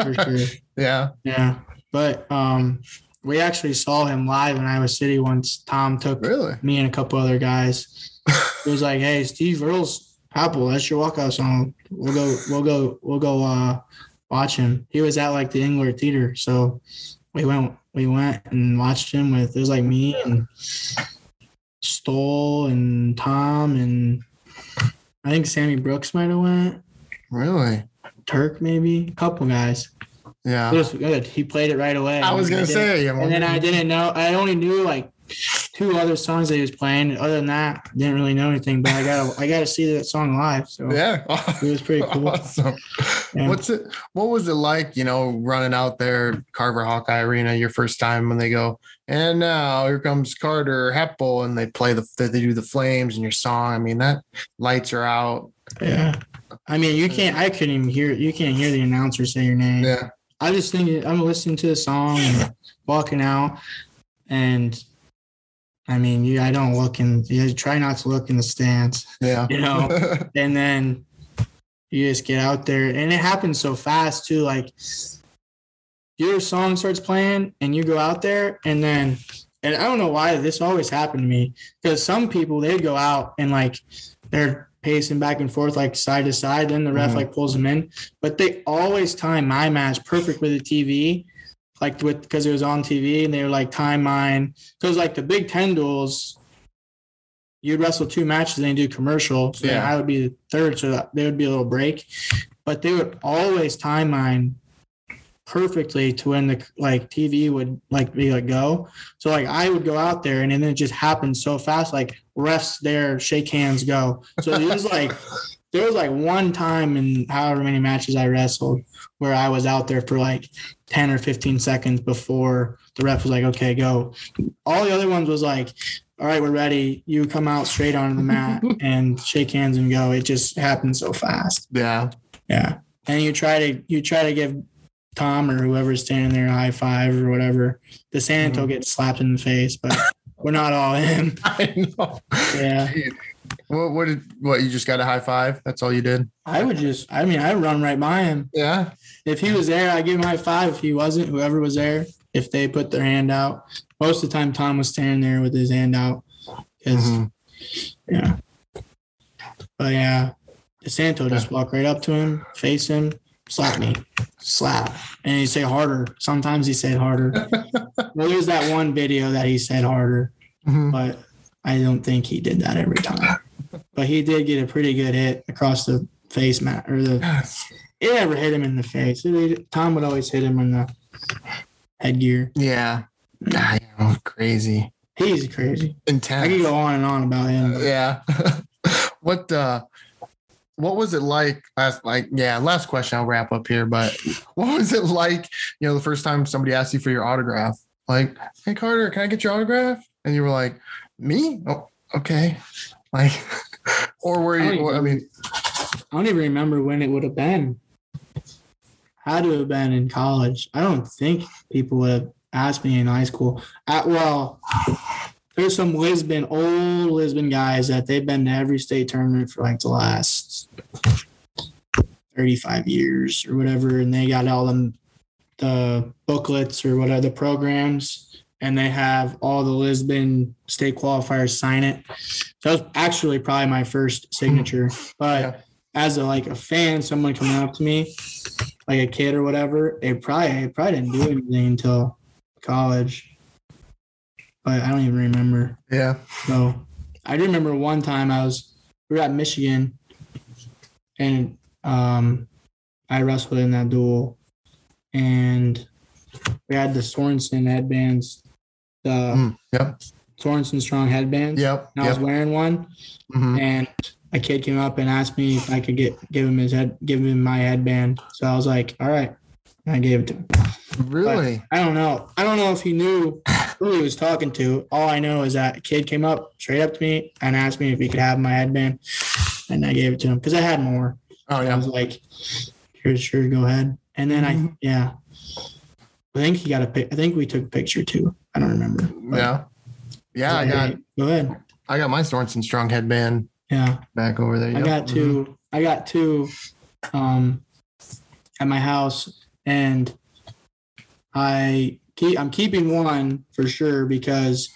for sure. Yeah. Yeah. But um we actually saw him live in Iowa City once. Tom took really? me and a couple other guys. It was like, hey, Steve Earle's Happel, that's your walkout song. We'll go, we'll go, we'll go uh watch him. He was at like the Engler Theater, so we went We went and watched him with, it was like me and Stoll and Tom and I think Sammy Brooks might have went. Really? Turk maybe? A couple guys. Yeah. It was good. He played it right away. I was going to say. And then I didn't know. I only knew like two other songs that he was playing. Other than that, I didn't really know anything, but I got I got to see that song live. So yeah. It was pretty cool. Awesome. Yeah. What's it what was it like, you know, running out there Carver Hawkeye Arena your first time when they go, and now here comes Carter Happel and they play the they do the flames and your song. I mean, that lights are out. Yeah. I mean, you can't I couldn't even hear you can't hear the announcer say your name. Yeah. I just think I'm listening to the song and walking out and I mean, you. I don't look in. You try not to look in the stands. Yeah, you know. And then you just get out there, and it happens so fast too. Like your song starts playing, and you go out there, and then, and I don't know why this always happened to me. Because some people they'd go out and like they're pacing back and forth, like side to side. Then the ref mm-hmm. like pulls them in, but they always time my match perfect with the T V. Like with because it was on T V and they were like time mine because like the Big Ten duels, you'd wrestle two matches and they do commercial. So yeah. I would be the third, so there would be a little break, but they would always time mine perfectly to when the like T V would like be like go. So like I would go out there and, and then it just happened so fast. Like refs there, shake hands, go. So it was like. There was like one time in however many matches I wrestled where I was out there for like ten or fifteen seconds before the ref was like, okay, go. All the other ones was like, all right, we're ready. You come out straight onto the mat and shake hands and go. It just happened so fast. Yeah. Yeah. And you try to, you try to give Tom or whoever's standing there a high five or whatever. The Santo mm-hmm. gets slapped in the face, but we're not all in. I know. Yeah. Jeez. What what did what you just got a high five? That's all you did? I would just I mean I run right by him. Yeah. If he was there, I give him a high five. If he wasn't, whoever was there, if they put their hand out. Most of the time Tom was standing there with his hand out. Mm-hmm. Yeah. But yeah. DeSanto yeah. just walk right up to him, face him, slap me. Slap. And he say harder. Sometimes he said harder. Well, there's that one video that he said harder, mm-hmm. but I don't think he did that every time. But he did get a pretty good hit across the face mat or the It never hit him in the face. It, Tom would always hit him in the headgear. Yeah. I know, crazy. He's crazy. Intense. I can go on and on about him. Uh, yeah. What uh, what was it like? Last, like, yeah, last question. I'll wrap up here. But what was it like, you know, the first time somebody asked you for your autograph? Like, hey, Carter, can I get your autograph? And you were like, me? Oh, okay. Like, or were you, I, or, even, I mean, I don't even remember when it would have been. Had to have been in college. I don't think people would have asked me in high school. At, well, there's some Lisbon, old Lisbon guys that they've been to every state tournament for like the last thirty-five years or whatever. And they got all them, the booklets or whatever, the programs, and they have all the Lisbon state qualifiers sign it. That was actually probably my first signature. But yeah. as a, like a fan, someone coming up to me, like a kid or whatever, it probably, it probably didn't do anything until college. But I don't even remember. Yeah. So I do remember one time I was, we were at Michigan, and um, I wrestled in that duel. And we had the Sorensen headbands, the mm, yep. Sorensen Strong headbands. Yep. And I yep. was wearing one, mm-hmm. and a kid came up and asked me if I could get give him his head, give him my headband. So I was like, "All right," and I gave it to him. Really? But I don't know. I don't know if he knew who he was talking to. All I know is that a kid came up straight up to me and asked me if he could have my headband, and I gave it to him because I had more. Oh yeah. I was like, "Sure, sure, go ahead." And then I, yeah, I think he got a pic. I think we took a picture too. I don't remember. Yeah. Yeah. I got, go ahead. I got my Sorensen Strong headband. Yeah. Back over there. Yep. I got two, mm-hmm. I got two um, at my house, and I keep, I'm keeping one for sure because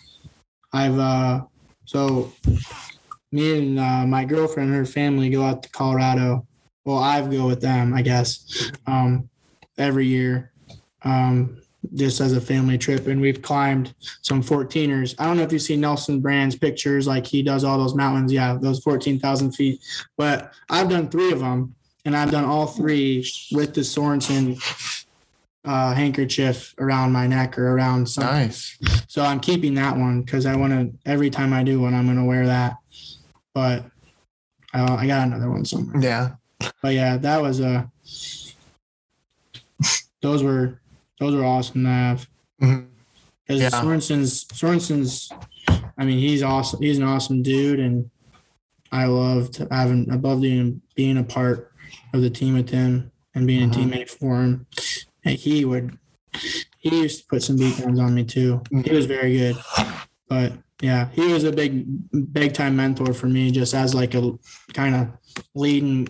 I've, uh, so me and uh, my girlfriend and her family go out to Colorado. Well, I go with them, I guess, um, every year, um, just as a family trip. And we've climbed some fourteeners. I don't know if you see Nelson Brand's pictures, like he does all those mountains. Yeah, those fourteen thousand feet. But I've done three of them, and I've done all three with the Sorensen uh, handkerchief around my neck or around something. Nice. So I'm keeping that one because I want to, every time I do one, I'm going to wear that. But uh, I got another one somewhere. Yeah. But yeah, that was uh those were those were awesome to have. Because mm-hmm. yeah. Sorensen's Sorensen's I mean, he's awesome he's an awesome dude, and I loved having I loved even being a part of the team with him and being uh-huh. a teammate for him. And he would he used to put some beat downs on me too. Mm-hmm. He was very good. But yeah, he was a big big time mentor for me, just as like a kind of leading,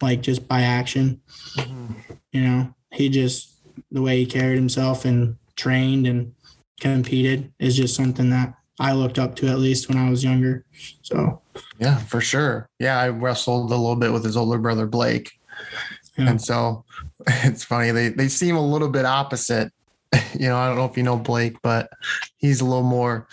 like just by action, mm-hmm. you know, he just, the way he carried himself and trained and competed is just something that I looked up to, at least when I was younger. So, yeah, for sure. Yeah. I wrestled a little bit with his older brother, Blake. Yeah. And so it's funny. They, they seem a little bit opposite, you know. I don't know if you know Blake, but he's a little more,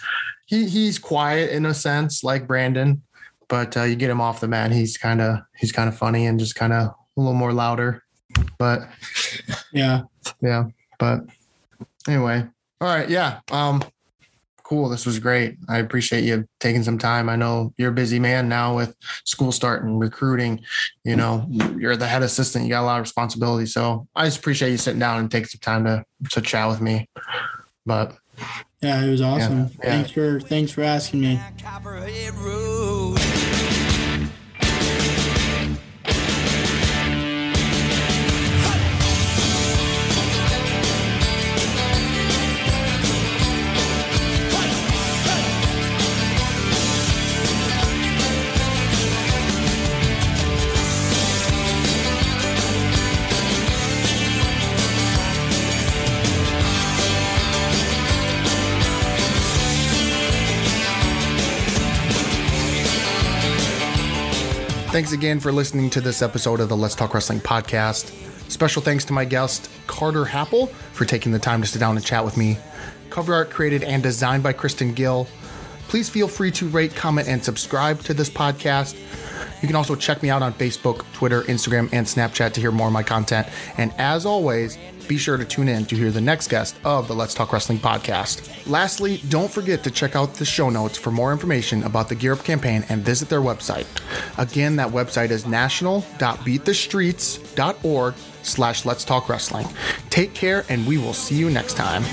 he he's quiet in a sense, like Brandon. But uh, you get him off the mat, he's kind of he's kind of funny and just kind of a little more louder. But yeah, yeah. But anyway, all right, yeah. Um, cool. This was great. I appreciate you taking some time. I know you're a busy man now with school starting, recruiting. You know, you're the head assistant. You got a lot of responsibility. So I just appreciate you sitting down and taking some time to to chat with me. But yeah, it was awesome. Yeah, yeah. Thanks for thanks for asking me. Copperhead Road. Thanks again for listening to this episode of the Let's Talk Wrestling Podcast. Special thanks to my guest, Carter Happel, for taking the time to sit down and chat with me. Cover art created and designed by Kristen Gill. Please feel free to rate, comment, and subscribe to this podcast. You can also check me out on Facebook, Twitter, Instagram, and Snapchat to hear more of my content. And as always, be sure to tune in to hear the next guest of the Let's Talk Wrestling podcast. Lastly, don't forget to check out the show notes for more information about the Gear Up campaign and visit their website. Again, that website is national.beatthestreets.org slash Let's Talk Wrestling. Take care, and we will see you next time.